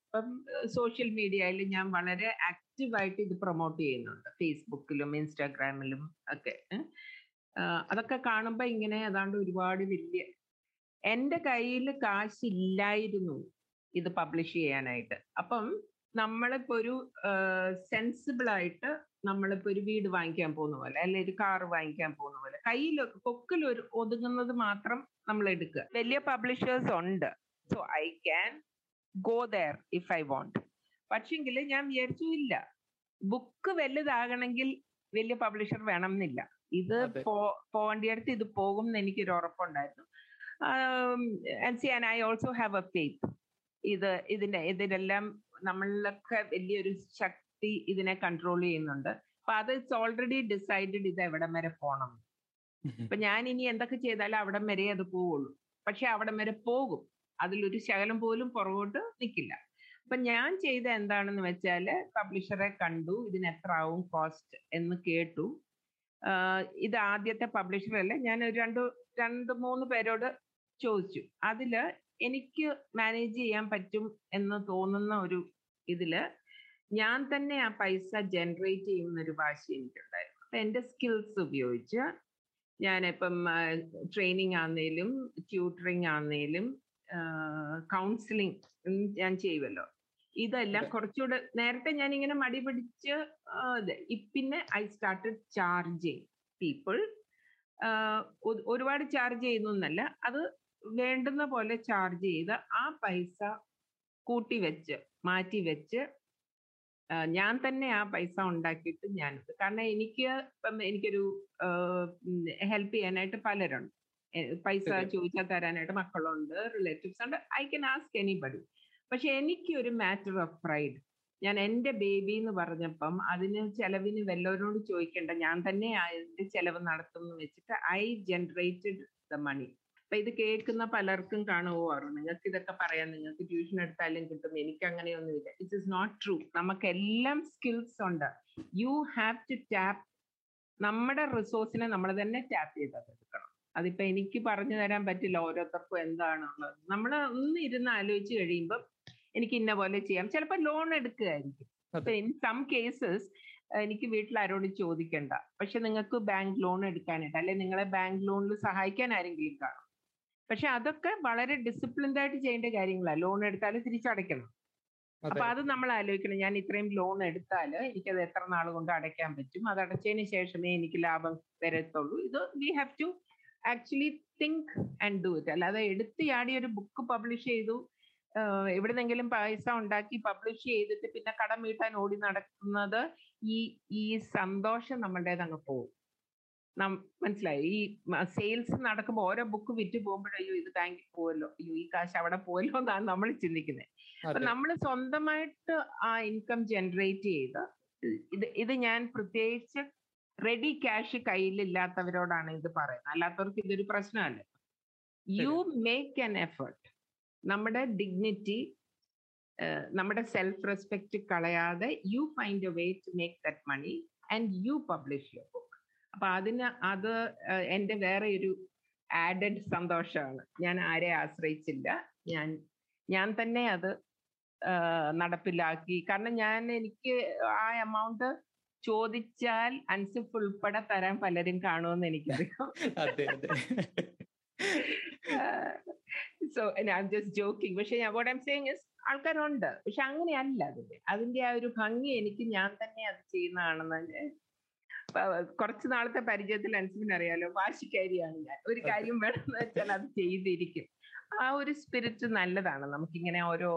ഇപ്പം സോഷ്യൽ മീഡിയയിൽ ഞാൻ വളരെ ആക്റ്റീവായിട്ട് ഇത് പ്രൊമോട്ട് ചെയ്യുന്നുണ്ട്, ഫേസ്ബുക്കിലും ഇൻസ്റ്റാഗ്രാമിലും ഒക്കെ. അതൊക്കെ കാണുമ്പോൾ ഇങ്ങനെ ഏതാണ്ട് ഒരുപാട് വലിയ, എൻ്റെ കയ്യിൽ കാശില്ലായിരുന്നു ഇത് പബ്ലിഷ് ചെയ്യാനായിട്ട്. അപ്പം നമ്മളിപ്പോൾ ഒരു സെൻസിബിളായിട്ട് നമ്മളിപ്പോൾ ഒരു വീട് വാങ്ങിക്കാൻ പോകുന്ന പോലെ, അല്ലെങ്കിൽ ഒരു കാറ് വാങ്ങിക്കാൻ പോകുന്ന പോലെ, കയ്യിലൊക്കെ പൊക്കിലൊരു ഒതുങ്ങുന്നത് മാത്രം നമ്മൾ എടുക്കുക. വലിയ പബ്ലിഷേഴ്സ് ഉണ്ട്. So I can go there if I want. പക്ഷെങ്കിൽ ഞാൻ വിചാരിച്ചു ഇല്ല, ബുക്ക് വലുതാകണമെങ്കിൽ വലിയ പബ്ലിഷർ വേണം എന്നില്ല. ഇത് പോകേണ്ടിയടുത്ത് ഇത് പോകും എന്ന് എനിക്കൊരു ഉറപ്പുണ്ടായിരുന്നു. I also have a faith. ഇതിന്റെ ഇതിലെല്ലാം നമ്മളൊക്കെ വലിയൊരു ശക്തി ഇതിനെ കൺട്രോൾ ചെയ്യുന്നുണ്ട്. അപ്പൊ അത് ഇറ്റ്സ് ഓൾറെഡി ഡിസൈഡഡ് ഇത് എവിടം വരെ പോകണം. അപ്പൊ ഞാൻ ഇനി എന്തൊക്കെ ചെയ്താലും അവിടം വരെ അത് പോവുള്ളൂ. പക്ഷെ അവിടം വരെ പോകും, അതിലൊരു ശകലം പോലും പുറകോട്ട് നിൽക്കില്ല. അപ്പൊ ഞാൻ ചെയ്ത എന്താണെന്ന് വെച്ചാല് പബ്ലിഷറെ കണ്ടു, ഇതിന് എത്ര ആവും കോസ്റ്റ് എന്ന് കേട്ടു. ഇത് ആദ്യത്തെ പബ്ലിഷറല്ല, ഞാൻ ഒരു മൂന്ന് പേരോട് ചോദിച്ചു. അതില് എനിക്ക് മാനേജ് ചെയ്യാൻ പറ്റും എന്ന് തോന്നുന്ന ഒരു ഇതില് ഞാൻ തന്നെ ആ പൈസ ജനറേറ്റ് ചെയ്യുന്നൊരു വാശി എനിക്കുണ്ടായിരുന്നു. അപ്പം എൻ്റെ സ്കിൽസ് ഉപയോഗിച്ച് ഞാനിപ്പം ട്രെയിനിങ് ആണെങ്കിലും ട്യൂട്ടറിങ് ആണെങ്കിലും കൗൺസിലിംഗ് ഞാൻ ചെയ്യുമല്ലോ, ഇതെല്ലാം കുറച്ചുകൂടെ നേരത്തെ ഞാൻ ഇങ്ങനെ മടി പിടിച്ച് പിന്നെ ഐ സ്റ്റാർട്ടഡ് ചാർജിങ് പീപ്പിൾ. ഒരുപാട് ചാർജ് ചെയ്യുന്നു എന്നല്ല, അത് വേണ്ടുന്ന പോലെ ചാർജ് ചെയ്ത് ആ പൈസ കൂട്ടിവെച്ച് മാറ്റിവെച്ച് ഞാൻ തന്നെ ആ പൈസ ഉണ്ടാക്കിയിട്ട് ഞാനിത്, കാരണം എനിക്കൊരു ഹെൽപ്പ് ചെയ്യാനായിട്ട് പലരുണ്ട്. പൈസ ചോദിച്ചാൽ തരാനായിട്ട് മക്കളുണ്ട്, റിലേറ്റീവ്സ് ഉണ്ട്, ഐ കൻ ആസ്ക് എനിബഡി. പക്ഷെ എനിക്കൊരു മാറ്റർ ഓഫ് പ്രൈഡ്, ഞാൻ എൻ്റെ ബേബി എന്ന് പറഞ്ഞപ്പം അതിന് ചെലവിന് വല്ലവരോട് ചോദിക്കേണ്ട, ഞാൻ തന്നെ അതിൻ്റെ ചെലവ് നടത്തും എന്ന് വെച്ചിട്ട് ഐ ജനറേറ്റഡ് ദ മണി. അപ്പൊ ഇത് കേൾക്കുന്ന പലർക്കും കാണുവാറ്, നിങ്ങൾക്ക് ഇതൊക്കെ പറയാം, നിങ്ങൾക്ക് ട്യൂഷൻ എടുത്താലും കിട്ടും, എനിക്ക് അങ്ങനെയൊന്നുമില്ല. It is not true. നമുക്കെല്ലാം സ്കിൽസ് ഉണ്ട്. യു ഹാവ് ടു ടാപ്പ് നമ്മുടെ റിസോഴ്സിനെ, നമ്മൾ തന്നെ ടാപ്പ് ചെയ്തെടുക്കണം. അതിപ്പോൾ എനിക്ക് പറഞ്ഞു തരാൻ പറ്റില്ല ഓരോരുത്തർക്കും എന്താണുള്ളത്. നമ്മൾ ഒന്ന് ഇരുന്ന് ആലോചിച്ച് കഴിയുമ്പം എനിക്ക് ഇന്ന പോലെ ചെയ്യാം. ചിലപ്പോൾ ലോൺ എടുക്കുകയായിരിക്കും. അപ്പൊ ഇൻ സം കേസസ് എനിക്ക് വീട്ടിൽ ആരോട് ചോദിക്കണ്ട, പക്ഷെ നിങ്ങൾക്ക് ബാങ്ക് ലോൺ എടുക്കാനായിട്ട് അല്ലെ നിങ്ങളെ ബാങ്ക് ലോണിൽ സഹായിക്കാൻ ആരെങ്കിലും കാണും. പക്ഷെ അതൊക്കെ വളരെ ഡിസിപ്ലിൻഡായിട്ട് ചെയ്യേണ്ട കാര്യങ്ങളാണ്. ലോൺ എടുത്താൽ തിരിച്ചടയ്ക്കണം. അപ്പൊ അത് നമ്മൾ ആലോചിക്കണം, ഞാൻ ഇത്രയും ലോൺ എടുത്താൽ എനിക്കത് എത്ര നാൾ കൊണ്ട് അടയ്ക്കാൻ പറ്റും, അത് അടച്ചതിന് ശേഷമേ എനിക്ക് ലാഭം വരത്തുള്ളൂ. ഇത് we have to actually think and do it. അല്ലാതെ എടുത്ത് ചാടി ഒരു ബുക്ക് പബ്ലിഷ് ചെയ്തു, എവിടെന്നെങ്കിലും പൈസ ഉണ്ടാക്കി പബ്ലിഷ് ചെയ്തിട്ട് പിന്നെ കടം വീട്ടാൻ ഓടി നടക്കുന്നത് ഈ സന്തോഷം നമ്മളുടേതങ്ങ് പോകും. മനസ്സിലായി? ഈ സെയിൽസ് നടക്കുമ്പോൾ ഓരോ ബുക്ക് വിറ്റ് പോകുമ്പോഴും അയ്യോ ഇത് ബാങ്കിൽ പോവല്ലോ, അയ്യോ ഈ കാശ് അവിടെ പോവല്ലോ എന്നാണ് നമ്മൾ ചിന്തിക്കുന്നത്. അപ്പൊ നമ്മൾ സ്വന്തമായിട്ട് ആ ഇൻകം ജനറേറ്റ് ചെയ്ത് ഇത് ഞാൻ പ്രത്യേകിച്ച് റെഡി ക്യാഷ് കയ്യിലില്ലാത്തവരോടാണ് ഇത് പറയുന്നത്, അല്ലാത്തവർക്ക് ഇതൊരു പ്രശ്നമല്ല. You make an effort. നമ്മുടെ ഡിഗ്നിറ്റി, നമ്മുടെ സെൽഫ് റെസ്പെക്ട് കളയാതെ you find a way to make that money and you publish your book. അപ്പൊ അത് എൻ്റെ വേറെ ഒരു ആഡഡ് സന്തോഷമാണ്. ഞാൻ ആരെ ആശ്രയിച്ചില്ല, ഞാൻ തന്നെ അത് നടപ്പിലാക്കി. കാരണം എനിക്ക് ആ എമൗണ്ട് ചോദിച്ചാൽ അൻസിഫ് ഉൾപ്പെടെ തരാൻ പലരും കാണുമെന്ന് എനിക്കറിയാം. So I just joking. പക്ഷെ what I M saying is ആൾക്കാരുണ്ട്, പക്ഷെ അങ്ങനെയല്ല. അതിന്റെ ആ ഒരു ഭംഗി എനിക്ക് ഞാൻ തന്നെ അത് ചെയ്യുന്നതാണെന്ന് കുറച്ചു നാളത്തെ പരിചയത്തിൽ അൻസിഫിന് അറിയാലോ, വാശിക്കാരിയാണ് ഞാൻ. ഒരു കാര്യം വേണമെന്ന് വെച്ചാൽ അത് ചെയ്തിരിക്കും. ആ ഒരു സ്പിരിറ്റ് നല്ലതാണ്. നമുക്കിങ്ങനെ ഓരോ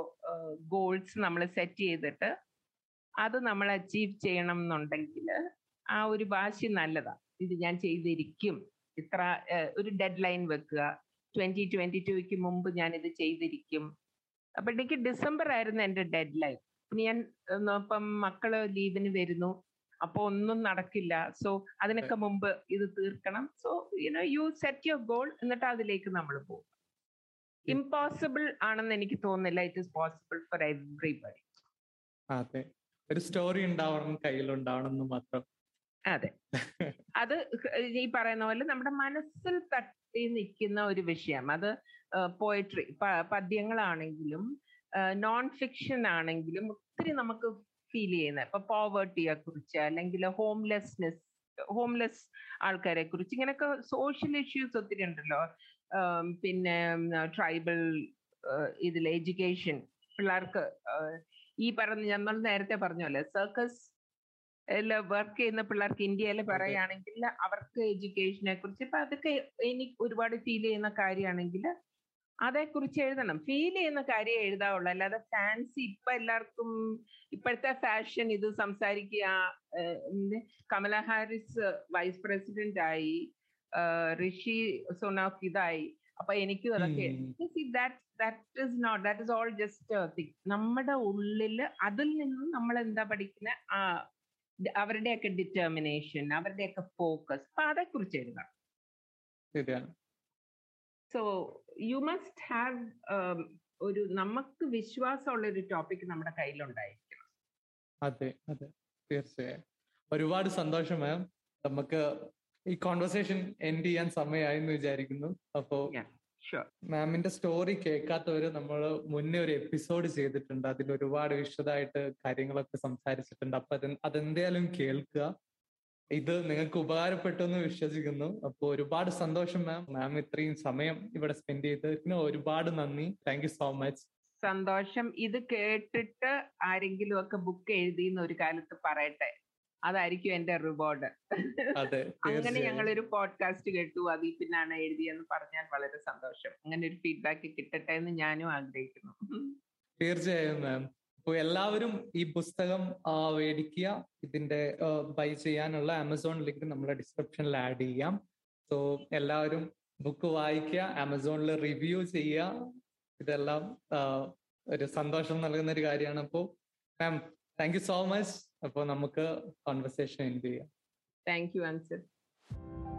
ഗോൾസ് നമ്മൾ സെറ്റ് ചെയ്തിട്ട് അത് നമ്മൾ അച്ചീവ് ചെയ്യണം എന്നുണ്ടെങ്കിൽ ആ ഒരു വാശി നല്ലതാണ്. ഇത് ഞാൻ ചെയ്തിരിക്കും, ഇത്ര ഒരു ഡെഡ് ലൈൻ വെക്കുക, 2022 മുമ്പ് ഞാൻ ഇത് ചെയ്തിരിക്കും. അപ്പൊ എനിക്ക് ഡിസംബർ ആയിരുന്നു എൻ്റെ ഡെഡ് ലൈൻ. ഞാൻ ഇപ്പം മക്കള് ലീവിന് വരുന്നു, അപ്പൊ ഒന്നും നടക്കില്ല. സോ അതിനൊക്കെ മുമ്പ് ഇത് തീർക്കണം. So you set your goal, എന്നിട്ട് അതിലേക്ക് നമ്മൾ പോകും. ഇംപോസിബിൾ ആണെന്ന് എനിക്ക് തോന്നുന്നില്ല. It is possible for everybody. അതെ, ഒരു സ്റ്റോറി ഉണ്ടാവണം, കയ്യിലുണ്ടാവണം എന്ന് മാത്രം. അതെ, അത് ഈ പറയുന്ന പോലെ നമ്മുടെ മനസ്സിൽ തട്ടി നിൽക്കുന്ന ഒരു വിഷയം. അത് പോയട്രി, പദ്യങ്ങളാണെങ്കിലും നോൺ ഫിക്ഷൻ ആണെങ്കിലും ഒത്തിരി നമുക്ക് ഫീൽ ചെയ്യുന്ന, ഇപ്പൊ പോവേർട്ടിയെ കുറിച്ച് അല്ലെങ്കിൽ ഹോംലെസ് ആൾക്കാരെ കുറിച്ച്, ഇങ്ങനെയൊക്കെ സോഷ്യൽ ഇഷ്യൂസ് ഒത്തിരി ഉണ്ടല്ലോ. പിന്നെ ട്രൈബൽ ഇതിൽ എഡ്യൂക്കേഷൻ, പിള്ളേർക്ക് ഈ നമ്മൾ നേരത്തെ പറഞ്ഞല്ലേ സർക്കസ് വർക്ക് ചെയ്യുന്ന പിള്ളേർക്ക് ഇന്ത്യയില് പറയുകയാണെങ്കിൽ അവർക്ക് എഡ്യൂക്കേഷനെ കുറിച്ച്, ഇപ്പൊ അതൊക്കെ എനിക്ക് ഒരുപാട് ഫീൽ ചെയ്യുന്ന കാര്യമാണെങ്കിൽ അതേക്കുറിച്ച് എഴുതണം. ഫീൽ ചെയ്യുന്ന കാര്യം എഴുതാവുള്ളൂ, അല്ലാതെ ഫാൻസി. ഇപ്പൊ എല്ലാവർക്കും ഇപ്പോഴത്തെ ഫാഷൻ ഇത് സംസാരിക്കുക. കമല ഹാരിസ് വൈസ് പ്രസിഡന്റ് ആയി, ഋഷി സുനാക് ഇതായി. അപ്പൊ എനിക്ക് അതൊക്കെ ദാറ്റ് ഇസ് ഓൾ ജസ്റ്റ് നമ്മുടെ ഉള്ളില് അതിൽ നിന്നും നമ്മൾ എന്താ പഠിക്കുന്ന ആ അവരുടെയൊക്കെ ഡിറ്റർമിനേഷൻ, അവരുടെയൊക്കെ ഫോക്കസ്, അപ്പൊ അതേക്കുറിച്ച് എഴുതാം. സോ യു മസ്റ്റ് ഹാവ് ഒരു നമുക്ക് വിശ്വാസമുള്ള ഒരു ടോപ്പിക് നമ്മുടെ കയ്യിലുണ്ടായിരിക്കണം. അതെ അതെ, തീർച്ചയായും. ഒരുപാട് സന്തോഷം മാം. നമുക്ക് ഈ കോൺവെർസേഷൻ എൻഡ് ചെയ്യാൻ സമയമായി എന്ന് വിചാരിക്കുന്നു. അപ്പോ മാമിന്റെ സ്റ്റോറി കേൾക്കാത്തവര്, നമ്മൾ മുന്നേ ഒരു എപ്പിസോഡ് ചെയ്തിട്ടുണ്ട്, അതിൽ ഒരുപാട് വിശദമായിട്ട് കാര്യങ്ങളൊക്കെ സംസാരിച്ചിട്ടുണ്ട്. അപ്പൊ അതെന്തായാലും കേൾക്കുക. ഇത് നിങ്ങൾക്ക് ഉപകാരപ്പെട്ടു എന്ന് വിശ്വസിക്കുന്നു. അപ്പൊ ഒരുപാട് സന്തോഷം മാം, മാം ഇത്രയും സമയം ഇവിടെ സ്പെൻഡ് ചെയ്തതിന് ഒരുപാട് നന്ദി. Thank you so much. സന്തോഷം. ഇത് കേട്ടിട്ട് ആരെങ്കിലും ഒക്കെ ബുക്ക് എഴുതിയെന്ന് ഒരു കാലത്ത് പറയട്ടെ, അതായിരിക്കും എന്റെ റിവാർഡ്. അങ്ങനെ ഞങ്ങളൊരു പോഡ്കാസ്റ്റ് കേട്ടു, അതിൽ പിന്നാണ് എഴുതിയെന്ന് പറഞ്ഞാൽ വളരെ സന്തോഷം. അങ്ങനെ ഒരു ഫീഡ്ബാക്ക് കിട്ടട്ടെ എന്ന് ഞാനും ആഗ്രഹിക്കുന്നു. തീർച്ചയായും മാം. അപ്പോൾ എല്ലാവരും ഈ പുസ്തകം മേടിക്കുക. ഇതിന്റെ ബൈ ചെയ്യാനുള്ള ആമസോൺ ലിങ്ക് നമ്മുടെ ഡിസ്ക്രിപ്ഷനിൽ ആഡ് ചെയ്യാം. സോ എല്ലാവരും ബുക്ക് വായിക്കുക, ആമസോണിൽ റിവ്യൂ ചെയ്യുക. ഇതെല്ലാം ഒരു സന്തോഷം നൽകുന്ന ഒരു കാര്യമാണ്. അപ്പോൾ ma'am thank you so much. അപ്പോൾ നമുക്ക് കോൺവെർസേഷൻ എൻഡ് ചെയ്യാം. Thank you Ansar.